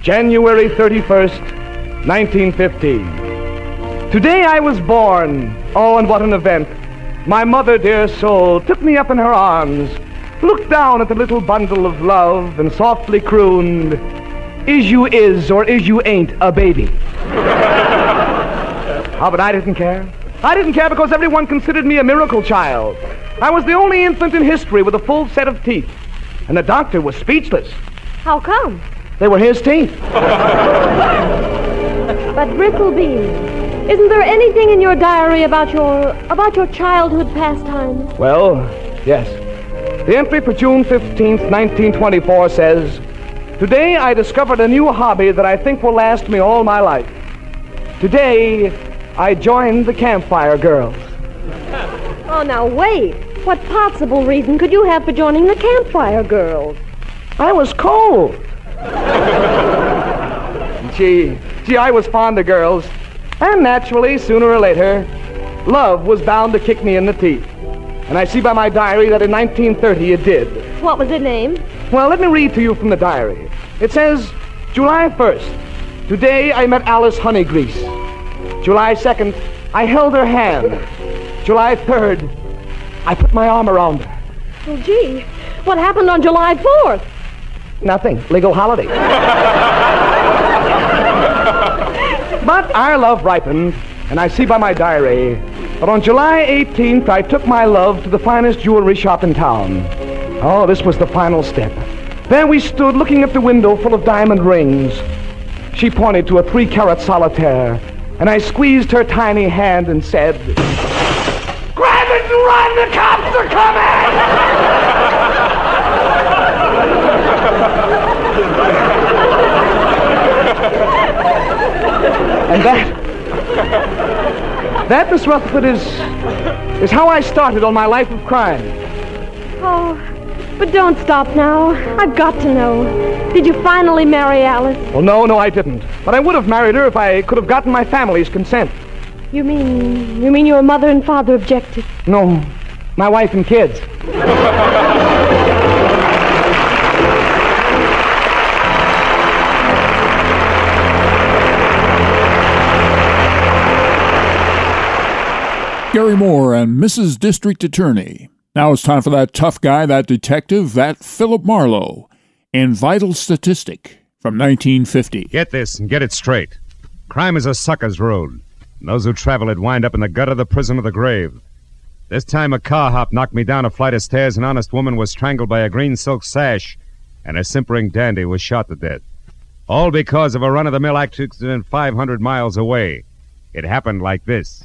January thirty-first, nineteen fifteen. Today I was born. Oh, and what an event. My mother, dear soul, took me up in her arms, looked down at the little bundle of love, and softly crooned, Is you is or is you ain't a baby? Oh, but I didn't care. I didn't care because everyone considered me a miracle child. I was the only infant in history with a full set of teeth, and the doctor was speechless. How come? They were his teeth. But Bristlebean, isn't there anything in your diary about your about your childhood pastimes? Well, yes. The entry for June fifteenth, nineteen twenty-four says, Today I discovered a new hobby that I think will last me all my life. Today, I joined the Campfire Girls. Oh, now wait. What possible reason could you have for joining the Campfire Girls? I was cold. Gee, gee, I was fond of girls. And naturally, sooner or later, love was bound to kick me in the teeth. And I see by my diary that in nineteen thirty it did. What was her name? Well, let me read to you from the diary. It says, July first, today I met Alice Honeygrease. July second, I held her hand. July third, I put my arm around her. Well, gee, what happened on July fourth? Nothing. Legal holiday. But our love ripened, and I see by my diary that on July eighteenth, I took my love to the finest jewelry shop in town. Oh, this was the final step. There we stood, looking at the window full of diamond rings. She pointed to a three-carat solitaire, and I squeezed her tiny hand and said, Grab it and run! The cops are coming! And that, that, Miss Rutherford, is, is how I started on my life of crime. Oh, but don't stop now. I've got to know. Did you finally marry Alice? Well, no, no, I didn't. But I would have married her if I could have gotten my family's consent. You mean, you mean your mother and father objected? No, my wife and kids. Garry Moore and Missus District Attorney. Now it's time for that tough guy, that detective, that Philip Marlowe, in Vital Statistic from nineteen fifty. Get this and get it straight. Crime is a sucker's road, and those who travel it wind up in the gutter, the prison, or the grave. This time a car hop knocked me down a flight of stairs. An honest woman was strangled by a green silk sash, and a simpering dandy was shot to death. All because of a run-of-the-mill accident five hundred miles away. It happened like this.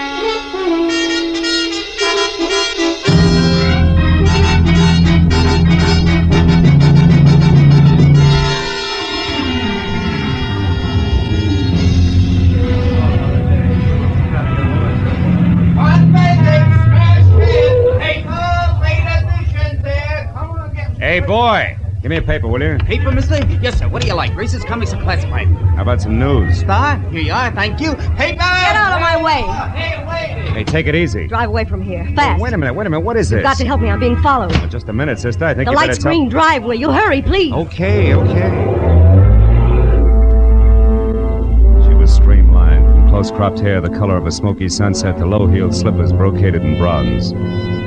Hey, boy, Give me a paper, will you? Paper, mister? Yes, sir. What do you like? Races, comics, and classified. How about some news? Star, here you are. Thank you. Paper! Get out of my way! Hey, wait! Hey, take it easy. Drive away from here. Fast. Oh, wait a minute. Wait a minute. What is this? You've got to help me. I'm being followed. Oh, just a minute, sister. I think the you better... The light's green. Drive. Will you hurry, please? Okay, okay. She was streamlined. From close-cropped hair, the color of a smoky sunset, to low-heeled slippers brocaded in bronze.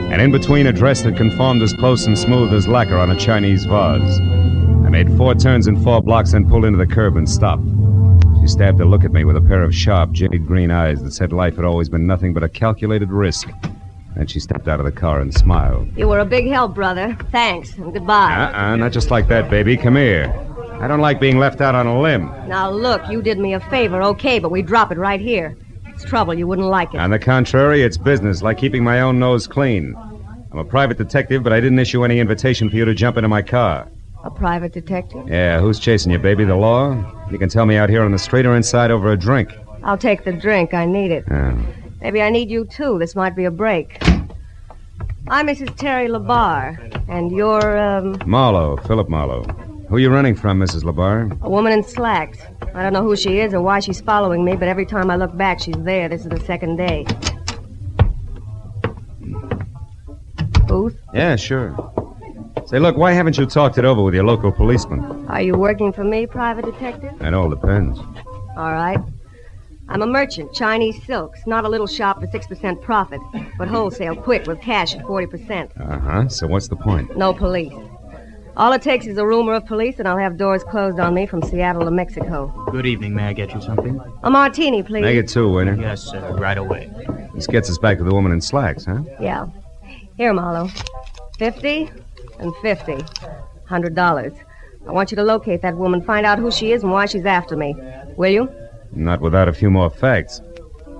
And in between, a dress that conformed as close and smooth as lacquer on a Chinese vase. I made four turns in four blocks and pulled into the curb and stopped. She stabbed a look at me with a pair of sharp, jade green eyes that said life had always been nothing but a calculated risk. Then she stepped out of the car and smiled. You were a big help, brother. Thanks, and goodbye. Uh-uh, not just like that, baby. Come here. I don't like being left out on a limb. Now, look, you did me a favor, okay, but we drop it right here. It's trouble. You wouldn't like it. On the contrary, it's business, like keeping my own nose clean. I'm a private detective, but I didn't issue any invitation for you to jump into my car. A private detective? Yeah, who's chasing you, baby? The law? You can tell me out here on the street or inside over a drink. I'll take the drink. I need it. Oh. Maybe I need you, too. This might be a break. I'm Missus Terry LeBar, and you're, um... Marlowe, Philip Marlowe. Who are you running from, Missus LeBar? A woman in slacks. I don't know who she is or why she's following me, but every time I look back, she's there. This is the second day. Booth? Yeah, sure. Say, look, why haven't you talked it over with your local policeman? Are you working for me, private detective? It all depends. All right. I'm a merchant, Chinese silks. Not a little shop for six percent profit, but wholesale quick with cash at forty percent. Uh-huh. So what's the point? No police. All it takes is a rumor of police, and I'll have doors closed on me from Seattle to Mexico. Good evening. May I get you something? A martini, please. Make it two, waiter. Yes, sir. Right away. This gets us back to the woman in slacks, huh? Yeah. Here, Marlowe. Fifty and fifty. Hundred dollars. I want you to locate that woman, find out who she is and why she's after me. Will you? Not without a few more facts.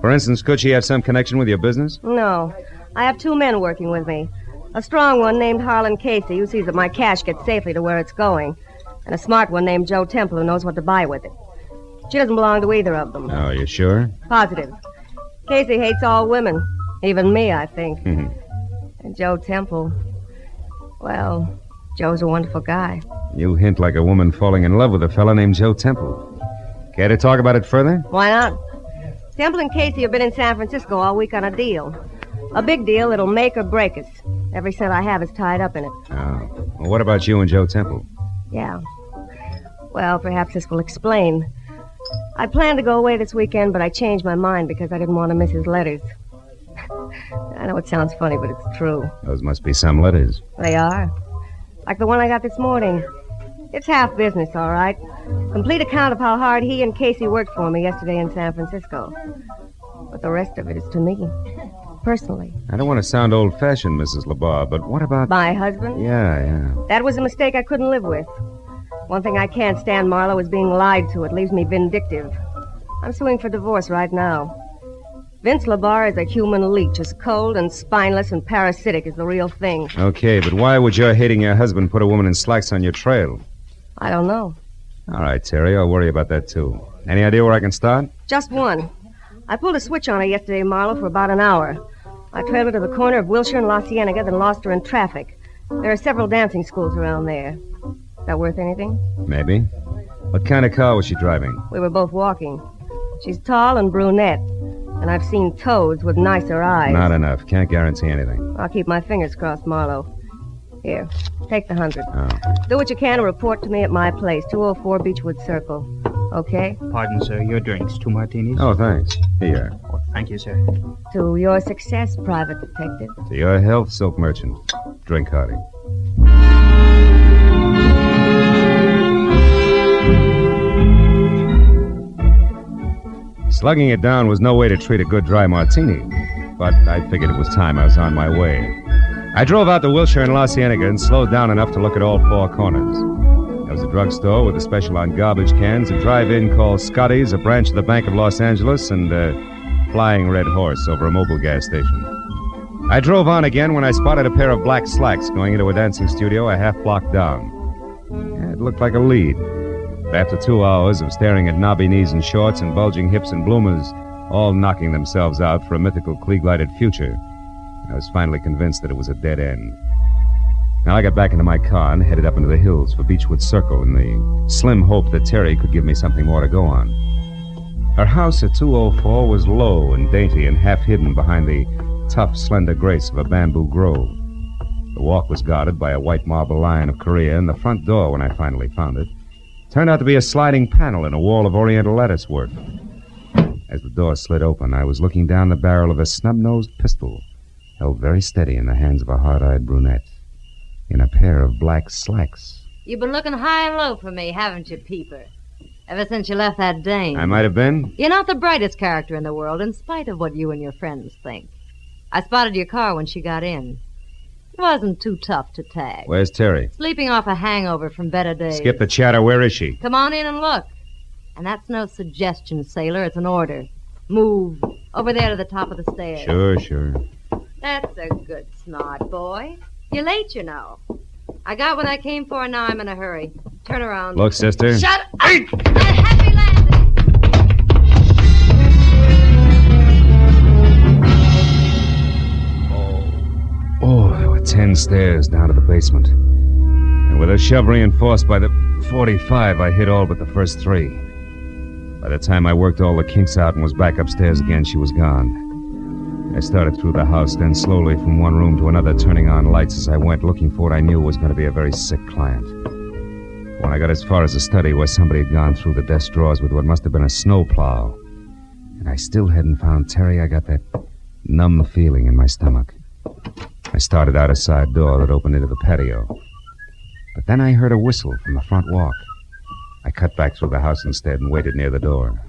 For instance, could she have some connection with your business? No. I have two men working with me. A strong one named Harlan Casey, who sees that my cash gets safely to where it's going. And a smart one named Joe Temple, who knows what to buy with it. She doesn't belong to either of them. Oh, you sure? Positive. Casey hates all women. Even me, I think. Mm-hmm. And Joe Temple, well, Joe's a wonderful guy. You hint like a woman falling in love with a fellow named Joe Temple. Care to talk about it further? Why not? Temple and Casey have been in San Francisco all week on a deal. A big deal that'll make or break us. Every cent I have is tied up in it. Oh. Well, what about you and Joe Temple? Yeah. Well, perhaps this will explain. I planned to go away this weekend, but I changed my mind because I didn't want to miss his letters. I know it sounds funny, but it's true. Those must be some letters. They are. Like the one I got this morning. It's half business, all right. Complete account of how hard he and Casey worked for me yesterday in San Francisco. But the rest of it is to me. Personally. I don't want to sound old-fashioned, Missus LeBar, but what about... My husband? Yeah, yeah. That was a mistake I couldn't live with. One thing I can't stand, Marlowe, is being lied to. It leaves me vindictive. I'm suing for divorce right now. Vince LeBar is a human leech, as cold and spineless and parasitic as the real thing. Okay, but why would your hating your husband put a woman in slacks on your trail? I don't know. All right, Terry, I'll worry about that, too. Any idea where I can start? Just one. I pulled a switch on her yesterday, Marlowe, for about an hour. I trailed her to the corner of Wilshire and La Cienega, then lost her in traffic. There are several dancing schools around there. Is that worth anything? Maybe. What kind of car was she driving? We were both walking. She's tall and brunette, and I've seen toads with nicer eyes. Not enough. Can't guarantee anything. I'll keep my fingers crossed, Marlowe. Here, take the hundred. Oh. Do what you can to report to me at my place, two oh four Beechwood Circle. Okay? Pardon, sir. Your drinks. Two martinis? Oh, thanks. Here you are. Oh, thank you, sir. To your success, private detective. To your health, silk merchant. Drink hearty. Slugging it down was no way to treat a good dry martini, but I figured it was time I was on my way. I drove out to Wilshire and La Cienega and slowed down enough to look at all four corners. There was a drugstore with a special on garbage cans, a drive-in called Scotty's, a branch of the Bank of Los Angeles, and a Flying Red Horse over a mobile gas station. I drove on again when I spotted a pair of black slacks going into a dancing studio a half block down. It looked like a lead. But after two hours of staring at knobby knees and shorts and bulging hips and bloomers, all knocking themselves out for a mythical Klieg-lighted future, I was finally convinced that it was a dead end. Now, I got back into my car and headed up into the hills for Beechwood Circle in the slim hope that Terry could give me something more to go on. Her house at two oh four was low and dainty and half hidden behind the tough, slender grace of a bamboo grove. The walk was guarded by a white marble lion of Korea, and the front door, when I finally found it, turned out to be a sliding panel in a wall of oriental lattice work. As the door slid open, I was looking down the barrel of a snub-nosed pistol, held very steady in the hands of a hard-eyed brunette, in a pair of black slacks. You've been looking high and low for me, haven't you, Peeper? Ever since you left that dame. I might have been. You're not the brightest character in the world, in spite of what you and your friends think. I spotted your car when she got in. It wasn't too tough to tag. Where's Terry? Sleeping off a hangover from better days. Skip the chatter. Where is she? Come on in and look. And that's no suggestion, sailor. It's an order. Move. Over there to the top of the stairs. Sure, sure. That's a good smart boy. You're late, you know. I got what I came for, and now I'm in a hurry. Turn around. Look, sister. Shut up! Hey! A happy landing! Oh. Oh, there were ten stairs down to the basement. And with a shove reinforced by the forty-five, I hit all but the first three. By the time I worked all the kinks out and was back upstairs again, she was gone. I started through the house, then slowly from one room to another, turning on lights as I went, looking for what I knew was going to be a very sick client. When I got as far as the study where somebody had gone through the desk drawers with what must have been a snowplow, and I still hadn't found Terry, I got that numb feeling in my stomach. I started out a side door that opened into the patio. But then I heard a whistle from the front walk. I cut back through the house instead and waited near the door.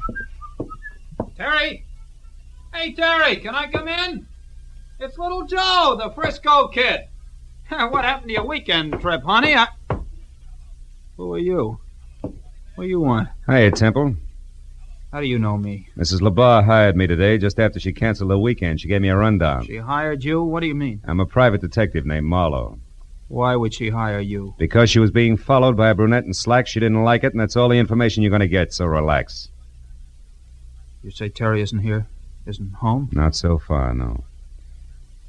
Terry! Hey, Terry, can I come in? It's Little Joe, the Frisco kid. What happened to your weekend trip, honey? I... Who are you? What do you want? Hiya, Temple. How do you know me? Missus LeBar hired me today just after she canceled her weekend. She gave me a rundown. She hired you? What do you mean? I'm a private detective named Marlowe. Why would she hire you? Because she was being followed by a brunette in slacks. She didn't like it, and that's all the information you're going to get, so relax. You say Terry isn't here? Isn't home? Not so far, no.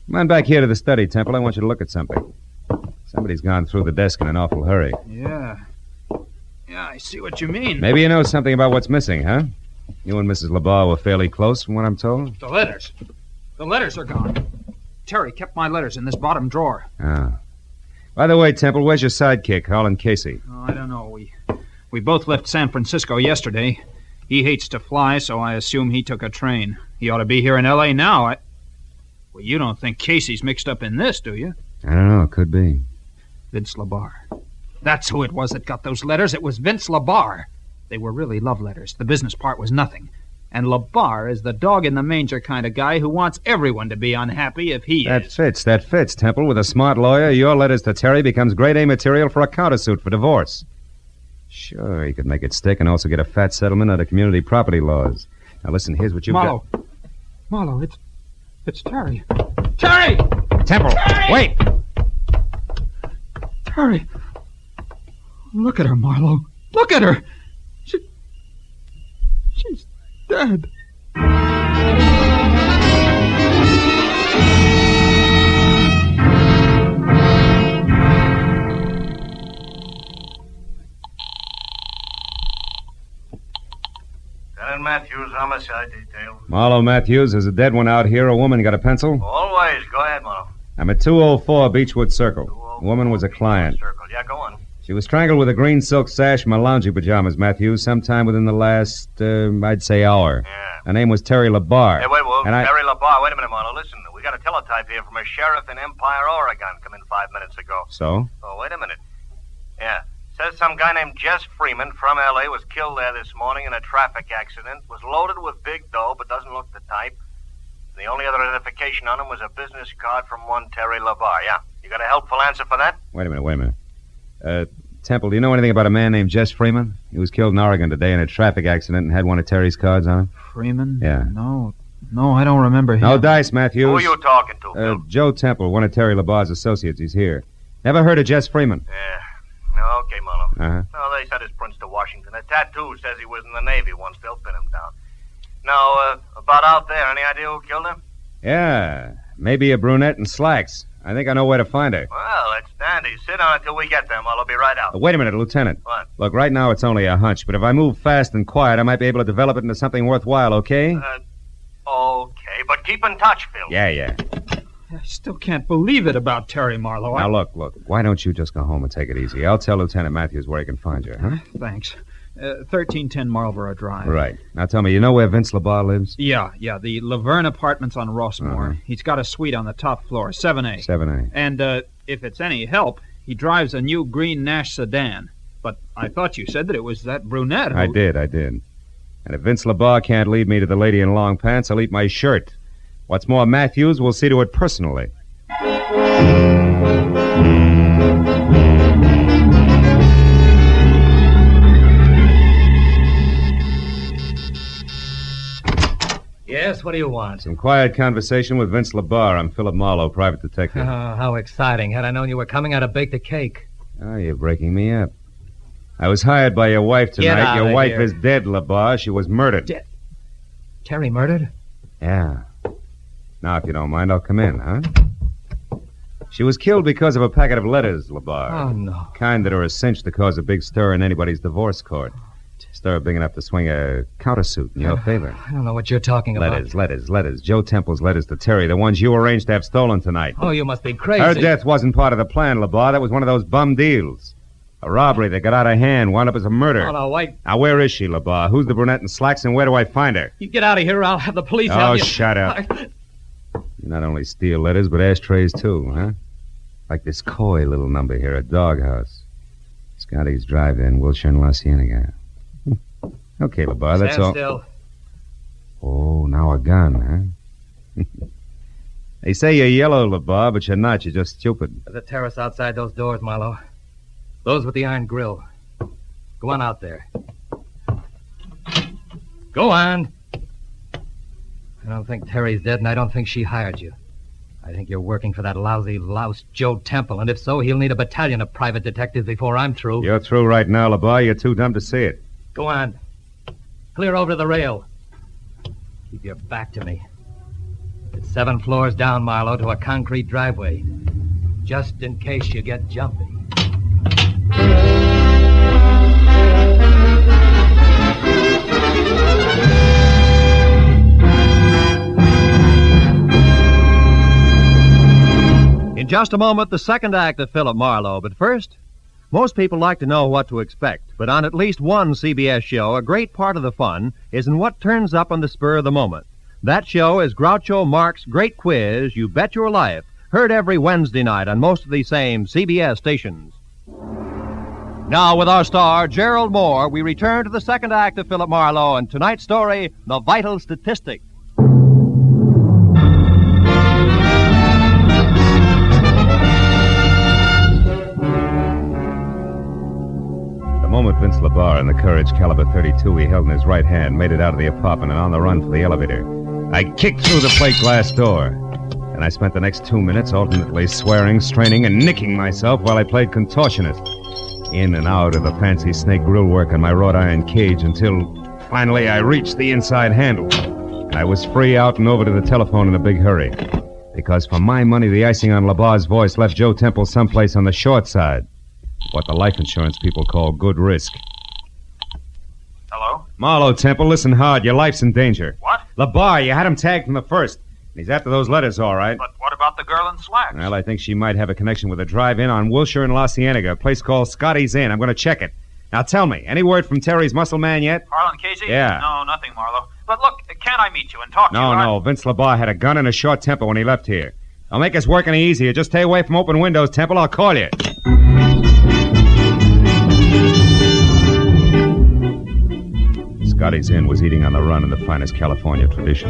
Come on back here to the study, Temple. I want you to look at something. Somebody's gone through the desk in an awful hurry. Yeah. Yeah, I see what you mean. Maybe you know something about what's missing, huh? You and Missus LeBar were fairly close, from what I'm told. The letters. The letters are gone. Terry kept my letters in this bottom drawer. Ah. By the way, Temple, where's your sidekick, Harlan Casey? Oh, I don't know. We, we both left San Francisco yesterday. He hates to fly, so I assume he took a train. He ought to be here in L A now. I... Well, you don't think Casey's mixed up in this, do you? I don't know. It could be. Vince LeBar. That's who it was that got those letters. It was Vince LeBar. They were really love letters. The business part was nothing. And LeBar is the dog-in-the-manger kind of guy who wants everyone to be unhappy if he that is. That fits. That fits, Temple. With a smart lawyer, your letters to Terry becomes grade-A material for a countersuit for divorce. Sure, he could make it stick and also get a fat settlement under community property laws. Now, listen, here's what you've Marlowe. got... Marlowe. Marlowe, it's... It's Terry. Terry! Temple, Terry! Wait! Terry. Look at her, Marlowe. Look at her! She... She's dead. Matthews, homicide detail. Marlowe Matthews, there's a dead one out here. A woman got a pencil? Always. Go ahead, Marlowe. I'm at two oh four Beechwood Circle. The woman was a client. Circle. Yeah, go on. She was strangled with a green silk sash in my loungy pajamas, Matthews, sometime within the last, uh, I'd say, hour. Yeah. Her name was Terry LeBar. Hey, wait, wait. And Terry I... LeBar. Wait a minute, Marlowe. Listen, we got a teletype here from a sheriff in Empire, Oregon, come in five minutes ago. So? Oh, wait a minute. Yeah. Says some guy named Jess Freeman from L A was killed there this morning in a traffic accident. Was loaded with big dough, but doesn't look the type. The only other identification on him was a business card from one Terry LeBar. Yeah. You got a helpful answer for that? Wait a minute, wait a minute. Uh, Temple, do you know anything about a man named Jess Freeman? He was killed in Oregon today in a traffic accident and had one of Terry's cards on him. Freeman? Yeah. No, no, I don't remember him. No dice, Matthews. Who are you talking to, Bill? Uh, Joe Temple, one of Terry LeBar's associates. He's here. Never heard of Jess Freeman. Yeah. Okay, Marlowe. Uh-huh. No, they sent his prints to Washington. A tattoo says he was in the Navy once. They'll pin him down. Now, uh, about out there, any idea who killed him? Yeah, maybe a brunette in slacks. I think I know where to find her. Well, that's dandy. Sit down until we get there, Molly. I'll be right out. Uh, wait a minute, Lieutenant. What? Look, right now it's only a hunch, but if I move fast and quiet, I might be able to develop it into something worthwhile, okay? Uh, okay, but keep in touch, Phil. Yeah, yeah. I still can't believe it about Terry Marlowe. Now, I... look, look, why don't you just go home and take it easy? I'll tell Lieutenant Matthews where he can find you, huh? Thanks. Uh, thirteen ten Marlborough Drive. Right. Now, tell me, you know where Vince LeBar lives? Yeah, yeah, the Laverne Apartments on Rossmore. Uh-huh. He's got a suite on the top floor, seven A. seven A. And uh, if it's any help, he drives a new green Nash sedan. But I thought you said that it was that brunette who... I did, I did. And if Vince LeBar can't lead me to the lady in long pants, I'll eat my shirt. What's more, Matthews will see to it personally. Yes, what do you want? Some quiet conversation with Vince LeBar. I'm Philip Marlowe, private detective. Oh, how exciting. Had I known you were coming, I'd have baked a cake. Oh, you're breaking me up. I was hired by your wife tonight. Your wife here. Is dead, LeBar. She was murdered. De- Terry murdered? Yeah. Now, if you don't mind, I'll come in, huh? She was killed because of a packet of letters, LeBar. Oh, no. Kind that are a cinch to cause a big stir in anybody's divorce court. Stir big enough to swing a countersuit in your favor. I don't know what you're talking about. Letters, letters, letters. Joe Temple's letters to Terry, the ones you arranged to have stolen tonight. Oh, you must be crazy. Her death wasn't part of the plan, LeBar. That was one of those bum deals. A robbery that got out of hand, wound up as a murder. Oh, no, wait. Now, where is she, LeBar? Who's the brunette in slacks, and where do I find her? You get out of here, or I'll have the police out. Oh, you. Shut up. I... You not only steal letters, but ashtrays, too, huh? Like this coy little number here, a doghouse. Scotty's Drive-In, Wilshire and La Cienega. Okay, LeBar, that's all. Stand still. Oh, now a gun, huh? They say you're yellow, LeBar, but you're not. You're just stupid. There's a terrace outside those doors, Marlowe. Those with the iron grill. Go on out there. Go on. I don't think Terry's dead, and I don't think she hired you. I think you're working for that lousy louse Joe Temple, and if so, he'll need a battalion of private detectives before I'm through. You're through right now, LeBar. You're too dumb to see it. Go on. Clear over to the rail. Keep your back to me. It's seven floors down, Marlowe, to a concrete driveway. Just in case you get jumpy. In just a moment, the second act of Philip Marlowe. But first, most people like to know what to expect. But on at least one C B S show, a great part of the fun is in what turns up on the spur of the moment. That show is Groucho Marx's great quiz, You Bet Your Life, heard every Wednesday night on most of these same C B S stations. Now, with our star, Gerald Moore, we return to the second act of Philip Marlowe and tonight's story, The Vital Statistic. The moment Vince LeBar and the Courage caliber thirty-two he held in his right hand made it out of the apartment and on the run for the elevator, I kicked through the plate glass door, and I spent the next two minutes alternately swearing, straining, and nicking myself while I played contortionist. In and out of the fancy snake grill work on my wrought iron cage until finally I reached the inside handle. And I was free out and over to the telephone in a big hurry, because for my money the icing on LeBar's voice left Joe Temple someplace on the short side. What the life insurance people call good risk. Hello? Marlowe, Temple, listen hard. Your life's in danger. What? LeBar, you had him tagged from the first. He's after those letters, all right. But what about the girl in slacks? Well, I think she might have a connection with a drive-in on Wilshire and La Cienega, a place called Scotty's Inn. I'm going to check it. Now, tell me, any word from Terry's muscle man yet? Harlan Casey? Yeah. No, nothing, Marlowe. But look, can't I meet you and talk to you? No, no. Vince LeBar had a gun and a short temper when he left here. I'll make his work any easier. Just stay away from open windows, Temple. I'll call you. Scotty's Inn was eating on the run in the finest California tradition.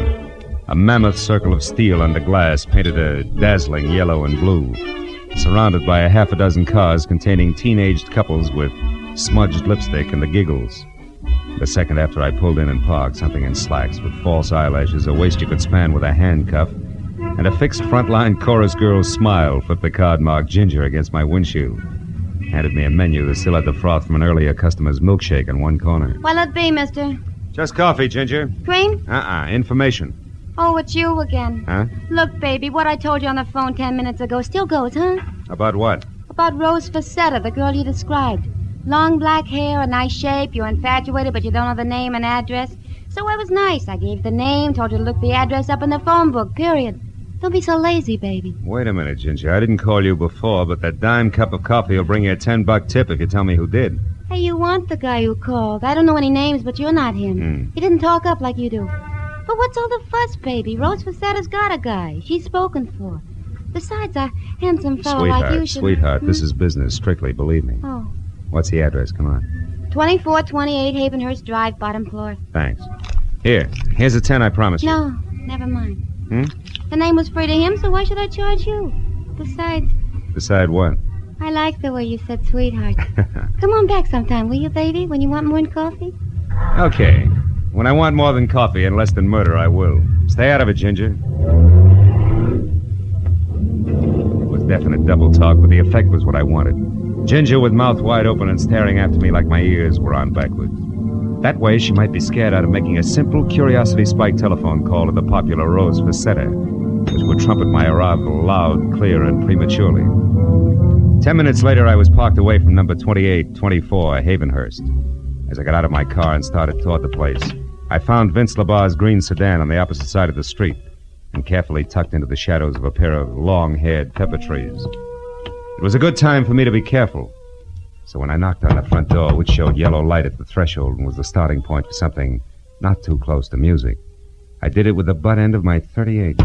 A mammoth circle of steel under glass painted a dazzling yellow and blue, surrounded by a half a dozen cars containing teenaged couples with smudged lipstick and the giggles. The second after I pulled in and parked, something in slacks with false eyelashes, a waist you could span with a handcuff, and a fixed frontline chorus girl smile flipped the card marked Ginger against my windshield. Handed me a menu that still had the froth from an earlier customer's milkshake in one corner. What'll it be, mister? Just coffee, Ginger. Cream? Uh-uh, information. Oh, it's you again. Huh? Look, baby, what I told you on the phone ten minutes ago still goes, huh? About what? About Rose Facetta, the girl you described. Long black hair, a nice shape. You're infatuated, but you don't know the name and address. So I was nice. I gave the name, told you to look the address up in the phone book, period. Don't be so lazy, baby. Wait a minute, Ginger. I didn't call you before, but that dime cup of coffee will bring you a ten-buck tip if you tell me who did. Hey, you want the guy who called. I don't know any names, but you're not him. Hmm. He didn't talk up like you do. But what's all the fuss, baby? Rose Facetta's got a guy. She's spoken for. Besides, a handsome fellow sweetheart, like you should... Sweetheart, sweetheart, hmm? This is business, strictly, believe me. Oh. What's the address? Come on. twenty-four twenty-eight Havenhurst Drive, bottom floor. Thanks. Here. Here's a ten I promised you. No, never mind. Hmm? The name was free to him, so why should I charge you? Besides... Besides what? I like the way you said sweetheart. Come on back sometime, will you, baby, when you want more than coffee? Okay. When I want more than coffee and less than murder, I will. Stay out of it, Ginger. It was definite double talk, but the effect was what I wanted. Ginger with mouth wide open and staring after me like my ears were on backwards. That way, she might be scared out of making a simple curiosity-spike telephone call to the popular Rose Facetta, which would trumpet my arrival loud, clear, and prematurely. Ten minutes later, I was parked away from number twenty-eight twenty-four, Havenhurst. As I got out of my car and started toward the place, I found Vince LeBar's green sedan on the opposite side of the street and carefully tucked into the shadows of a pair of long-haired pepper trees. It was a good time for me to be careful. So when I knocked on the front door, which showed yellow light at the threshold and was the starting point for something not too close to music, I did it with the butt end of my thirty-eight.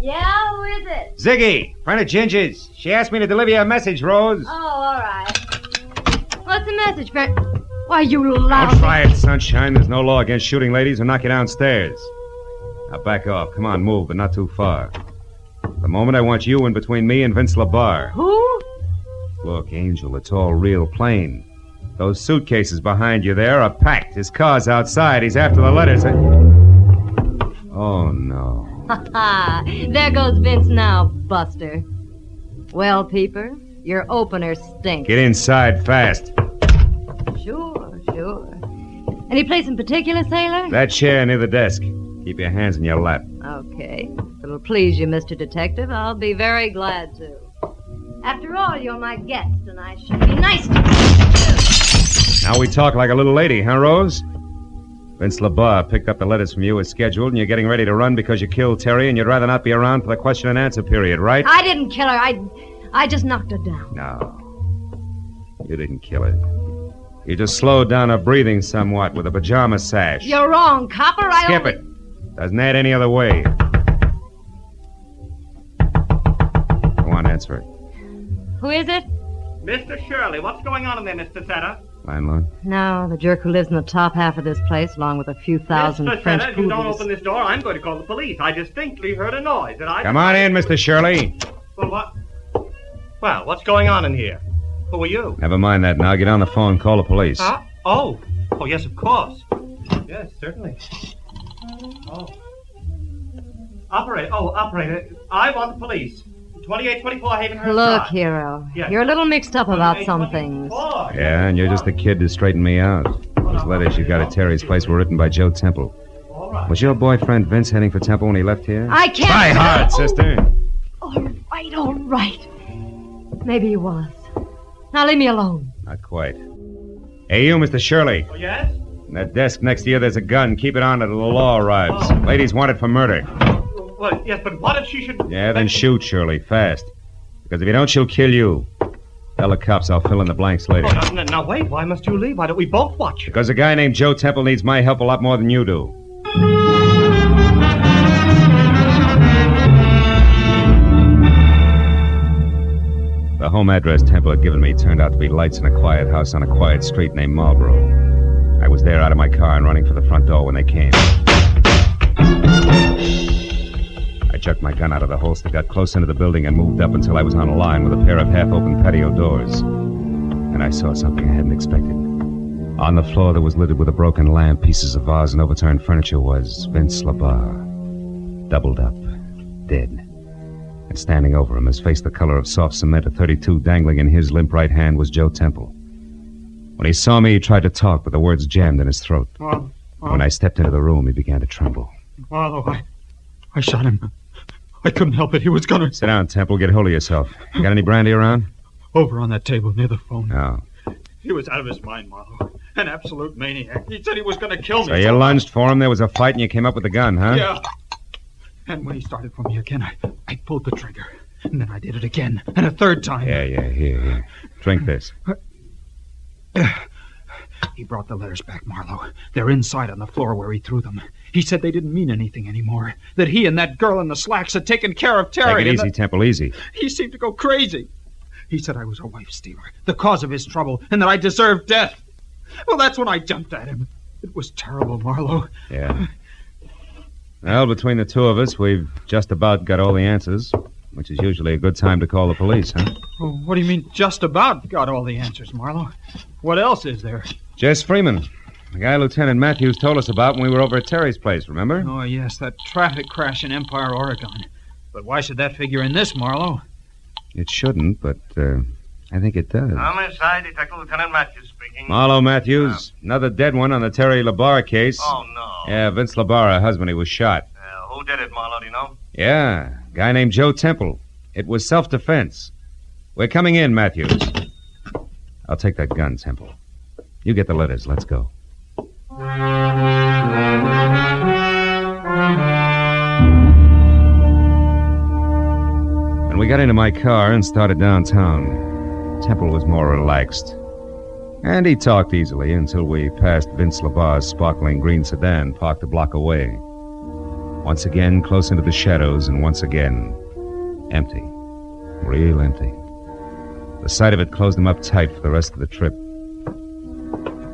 Yeah, who is it? Ziggy, friend of Ginger's. She asked me to deliver you a message, Rose. Oh, all right. What's the message, friend? Why, you lousy... Don't try it, sunshine. There's no law against shooting ladies who knock you downstairs. Now back off. Come on, move, but not too far. At the moment, I want you in between me and Vince LeBar. Who? Look, Angel, it's all real plain. Those suitcases behind you there are packed. His car's outside. He's after the letters. I... Oh, no. Ha ha! There goes Vince now, Buster. Well, Peeper, your opener stinks. Get inside fast. Sure, sure. Any place in particular, Sailor? That chair near the desk. Keep your hands in your lap. Okay. If it'll please you, Mister Detective, I'll be very glad to. After all, you're my guest, and I should be nice to you. Now we talk like a little lady, huh, Rose? Vince LeBar picked up the letters from you as scheduled, and you're getting ready to run because you killed Terry, and you'd rather not be around for the question and answer period, right? I didn't kill her. I I just knocked her down. No. You didn't kill her. You just slowed down her breathing somewhat with a pajama sash. You're wrong, copper. I Skip only... it. Doesn't add any other way. Go on, answer it. Who is it? Mister Shirley. What's going on in there, Mister Setter? Landlord? No, the jerk who lives in the top half of this place, along with a few thousand Mister French Mister If you don't open this door, I'm going to call the police. I distinctly heard a noise, and I... Come on in, Mister Shirley. Well, what... Well, what's going on in here? Who are you? Never mind that now. Get on the phone and call the police. Huh? Oh. Oh, yes, of course. Yes, certainly. Oh. Operator. Oh, operator. I want the police. twenty-eight twenty-four Havenhurst. Look, Drive. Hero. Yes. You're a little mixed up about some things. Yeah, and you're just the kid to straighten me out. Those letters you got at Terry's place were written by Joe Temple. All right. Was your boyfriend Vince heading for Temple when he left here? I can't... Try hard, sister. Oh. All right, all right. Maybe he was. Now leave me alone. Not quite. Hey, you, Mister Shirley. Oh, yes? In that desk next to you, there's a gun. Keep it on until the law arrives. Oh. Ladies wanted for murder. Well, yes, but what if she should... Yeah, then shoot, Shirley, fast. Because if you don't, she'll kill you. Tell the cops I'll fill in the blanks later. Oh, now, now, wait. Why must you leave? Why don't we both watch? Because a guy named Joe Temple needs my help a lot more than you do. The home address Temple had given me turned out to be lights in a quiet house on a quiet street named Marlborough. I was there out of my car and running for the front door when they came. I chucked my gun out of the holster, got close into the building, and moved up until I was on a line with a pair of half-open patio doors. And I saw something I hadn't expected. On the floor that was littered with a broken lamp, pieces of vase, and overturned furniture was Vince LeBar, doubled up, dead. And standing over him, his face the color of soft cement, a thirty-two dangling in his limp right hand, was Joe Temple. When he saw me, he tried to talk, but the words jammed in his throat. When I stepped into the room, he began to tremble. Marlowe. I, I shot him. I couldn't help it. He was gonna... Sit down, Temple. Get hold of yourself. You got any brandy around? Over on that table near the phone. No. He was out of his mind, Marlowe. An absolute maniac. He said he was gonna kill me. So you lunged for him, there was a fight, and you came up with the gun, huh? Yeah. And when he started for me again, I, I pulled the trigger. And then I did it again. And a third time. Yeah, yeah, here, here. Drink this. He brought the letters back, Marlowe. They're inside on the floor where he threw them. He said they didn't mean anything anymore. That he and that girl in the slacks had taken care of Terry. Take it easy, Temple, easy. He seemed to go crazy. He said I was a wife stealer, the cause of his trouble, and that I deserved death. Well, that's when I jumped at him. It was terrible, Marlowe. Yeah. Well, between the two of us, we've just about got all the answers, which is usually a good time to call the police, huh? Well, what do you mean, just about got all the answers, Marlowe? What else is there? Jess Freeman, the guy Lieutenant Matthews told us about when we were over at Terry's place, remember? Oh, yes, that traffic crash in Empire, Oregon. But why should that figure in this, Marlowe? It shouldn't, but uh, I think it does. Homicide, Detective Lieutenant Matthews speaking. Marlowe Matthews, uh, another dead one on the Terry LeBar case. Oh, no. Yeah, Vince LeBar, her husband, he was shot. Uh, who did it, Marlowe, do you know? Yeah, a guy named Joe Temple. It was self-defense. We're coming in, Matthews. I'll take that gun, Temple. You get the letters. Let's go. When we got into my car and started downtown, Temple was more relaxed. And he talked easily until we passed Vince LeBar's sparkling green sedan parked a block away. Once again, close into the shadows, and once again, empty. Real empty. The sight of it closed him up tight for the rest of the trip.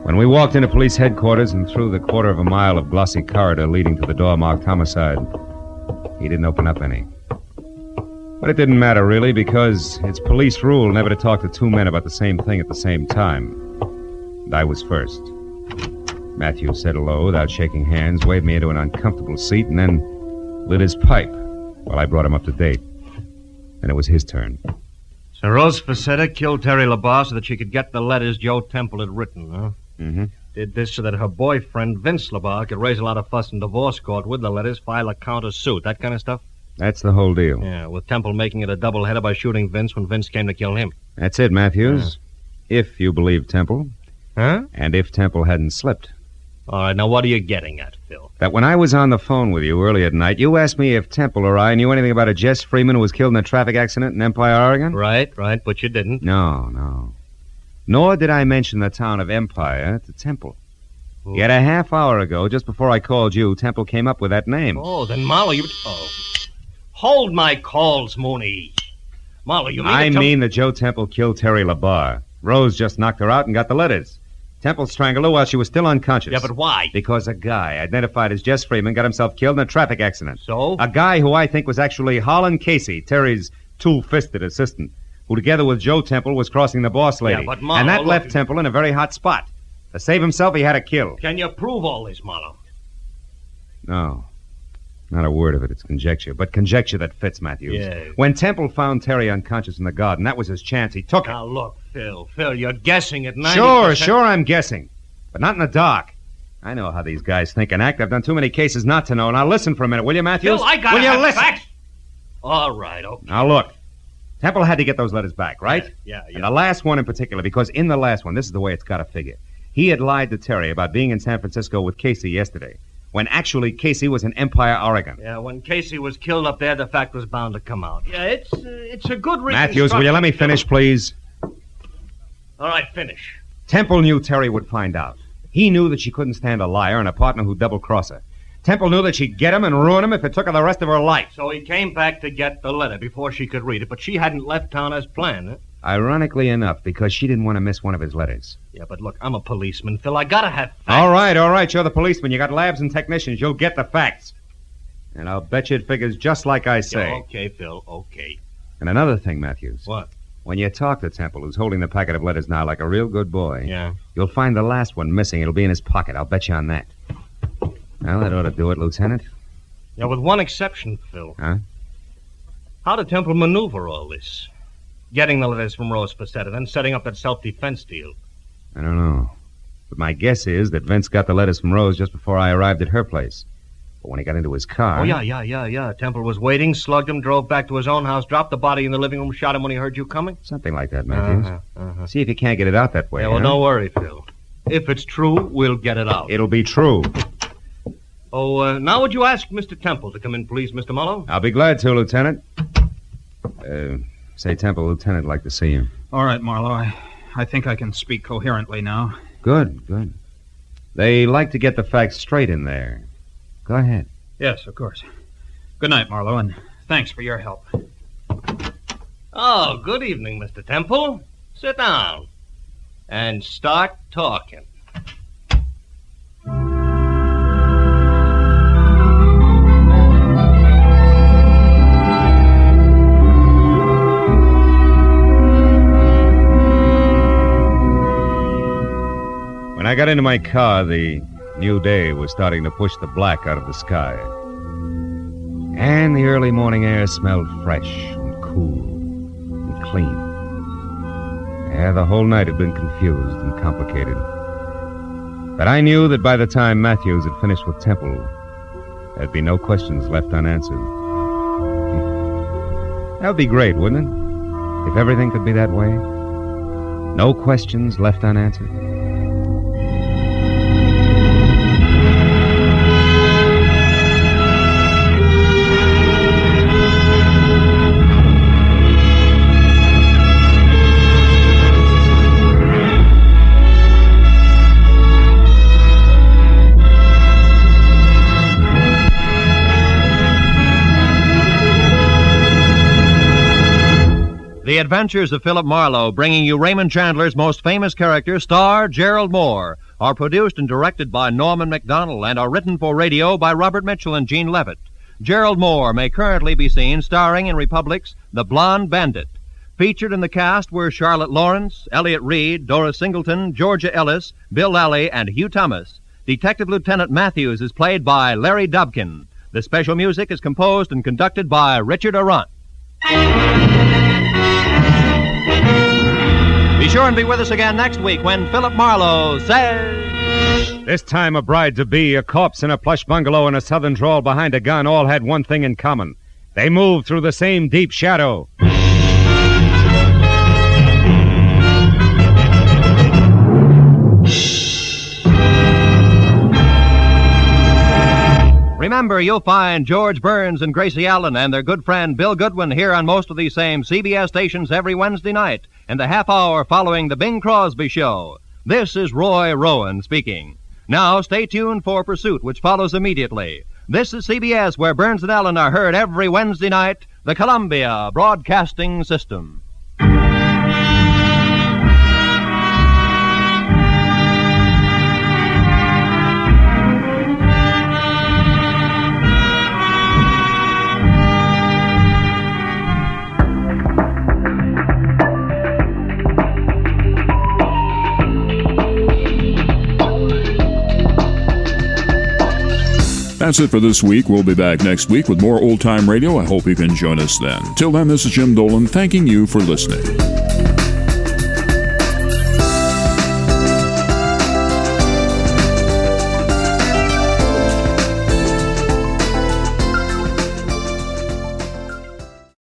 When we walked into police headquarters and through the quarter of a mile of glossy corridor leading to the door marked homicide, he didn't open up any. But it didn't matter, really, because it's police rule never to talk to two men about the same thing at the same time. And I was first. Matthew said hello without shaking hands, waved me into an uncomfortable seat, and then lit his pipe while I brought him up to date. Then it was his turn. So Rose Facetta killed Terry LeBar so that she could get the letters Joe Temple had written, huh? Mm-hmm. Did this so that her boyfriend, Vince LeBar, could raise a lot of fuss in divorce court with the letters, file a counter-suit, that kind of stuff? That's the whole deal. Yeah, with Temple making it a double-header by shooting Vince when Vince came to kill him. That's it, Matthews. Yeah. If you believe Temple. Huh? And if Temple hadn't slipped. All right, now what are you getting at, Phil? That when I was on the phone with you earlier tonight, you asked me if Temple or I knew anything about a Jess Freeman who was killed in a traffic accident in Empire, Oregon? Right, right, but you didn't. No, no. Nor did I mention the town of Empire to Temple. Ooh. Yet a half hour ago, just before I called you, Temple came up with that name. Oh, then Molly, you... Oh. Hold my calls, Mooney. Molly, you mean... I mean that Joe Temple killed Terry LeBar. Rose just knocked her out and got the letters. Temple strangled her while she was still unconscious. Yeah, but why? Because a guy identified as Jess Freeman got himself killed in a traffic accident. So? A guy who I think was actually Holland Casey, Terry's two-fisted assistant, who together with Joe Temple was crossing the boss lady. Yeah, but Marlowe... And that left Temple in a very hot spot. To save himself, he had to kill. Can you prove all this, Marlowe? No. Not a word of it. It's conjecture. But conjecture that fits, Matthews. Yeah. When Temple found Terry unconscious in the garden, that was his chance. He took it. Now, look, Phil. Phil, you're guessing at ninety percent. Sure, sure I'm guessing. But not in the dark. I know how these guys think and act. I've done too many cases not to know. Now, listen for a minute, will you, Matthews? Phil, I gotta have facts. All right, okay. Now, look. Temple had to get those letters back, right? Yeah, yeah. yeah. And the last one in particular, because in the last one, this is the way it's got to figure. He had lied to Terry about being in San Francisco with Casey yesterday, when actually Casey was in Empire, Oregon. Yeah, when Casey was killed up there, the fact was bound to come out. Yeah, it's uh, it's a good reason. Matthews, will you let me finish, please? All right, finish. Temple knew Terry would find out. He knew that she couldn't stand a liar and a partner who'd double-cross her. Temple knew that she'd get him and ruin him if it took her the rest of her life. So he came back to get the letter before she could read it, but she hadn't left town as planned, huh? Ironically enough, because she didn't want to miss one of his letters. Yeah, but look, I'm a policeman, Phil. I gotta have facts. All right, all right. You're the policeman. You got labs and technicians. You'll get the facts. And I'll bet you it figures just like I say. Yeah, okay, Phil, okay. And another thing, Matthews. What? When you talk to Temple, who's holding the packet of letters now like a real good boy... Yeah? You'll find the last one missing. It'll be in his pocket. I'll bet you on that. Well, that ought to do it, Lieutenant. Yeah, with one exception, Phil. Huh? How did Temple maneuver all this? Getting the letters from Rose Facetta, then setting up that self-defense deal. I don't know. But my guess is that Vince got the letters from Rose just before I arrived at her place. But when he got into his car... Oh, yeah, yeah, yeah, yeah. Temple was waiting, slugged him, drove back to his own house, dropped the body in the living room, shot him when he heard you coming? Something like that, Matthews. Uh-huh, uh-huh. See if you can't get it out that way. Yeah, well, huh? Don't worry, Phil. If it's true, we'll get it out. It'll be true. Oh, uh, now would you ask Mister Temple to come in, please, Mister Marlowe? I'll be glad to, Lieutenant. Uh, say, Temple, Lieutenant would like to see you. All right, Marlowe. I, I think I can speak coherently now. Good, good. They like to get the facts straight in there. Go ahead. Yes, of course. Good night, Marlowe, and thanks for your help. Oh, good evening, Mister Temple. Sit down. And start talking. When I got into my car, the new day was starting to push the black out of the sky. And the early morning air smelled fresh and cool and clean. Yeah, the whole night had been confused and complicated. But I knew that by the time Matthews had finished with Temple, there'd be no questions left unanswered. That would be great, wouldn't it? If everything could be that way. No questions left unanswered. The Adventures of Philip Marlowe, bringing you Raymond Chandler's most famous character, star Gerald Moore, are produced and directed by Norman MacDonald and are written for radio by Robert Mitchell and Gene Levitt. Gerald Moore may currently be seen starring in Republic's The Blonde Bandit. Featured in the cast were Charlotte Lawrence, Elliot Reed, Dora Singleton, Georgia Ellis, Bill Lally, and Hugh Thomas. Detective Lieutenant Matthews is played by Larry Dobkin. The special music is composed and conducted by Richard Arant. Be sure and be with us again next week when Philip Marlowe says... This time a bride-to-be, a corpse in a plush bungalow, and a southern drawl behind a gun all had one thing in common. They moved through the same deep shadow. Remember, you'll find George Burns and Gracie Allen and their good friend Bill Goodwin here on most of these same C B S stations every Wednesday night in the half hour following the Bing Crosby Show. This is Roy Rowan speaking. Now, stay tuned for Pursuit, which follows immediately. This is C B S, where Burns and Allen are heard every Wednesday night, the Columbia Broadcasting System. That's it for this week. We'll be back next week with more old-time radio. I hope you can join us then. Till then, this is Jim Dolan thanking you for listening.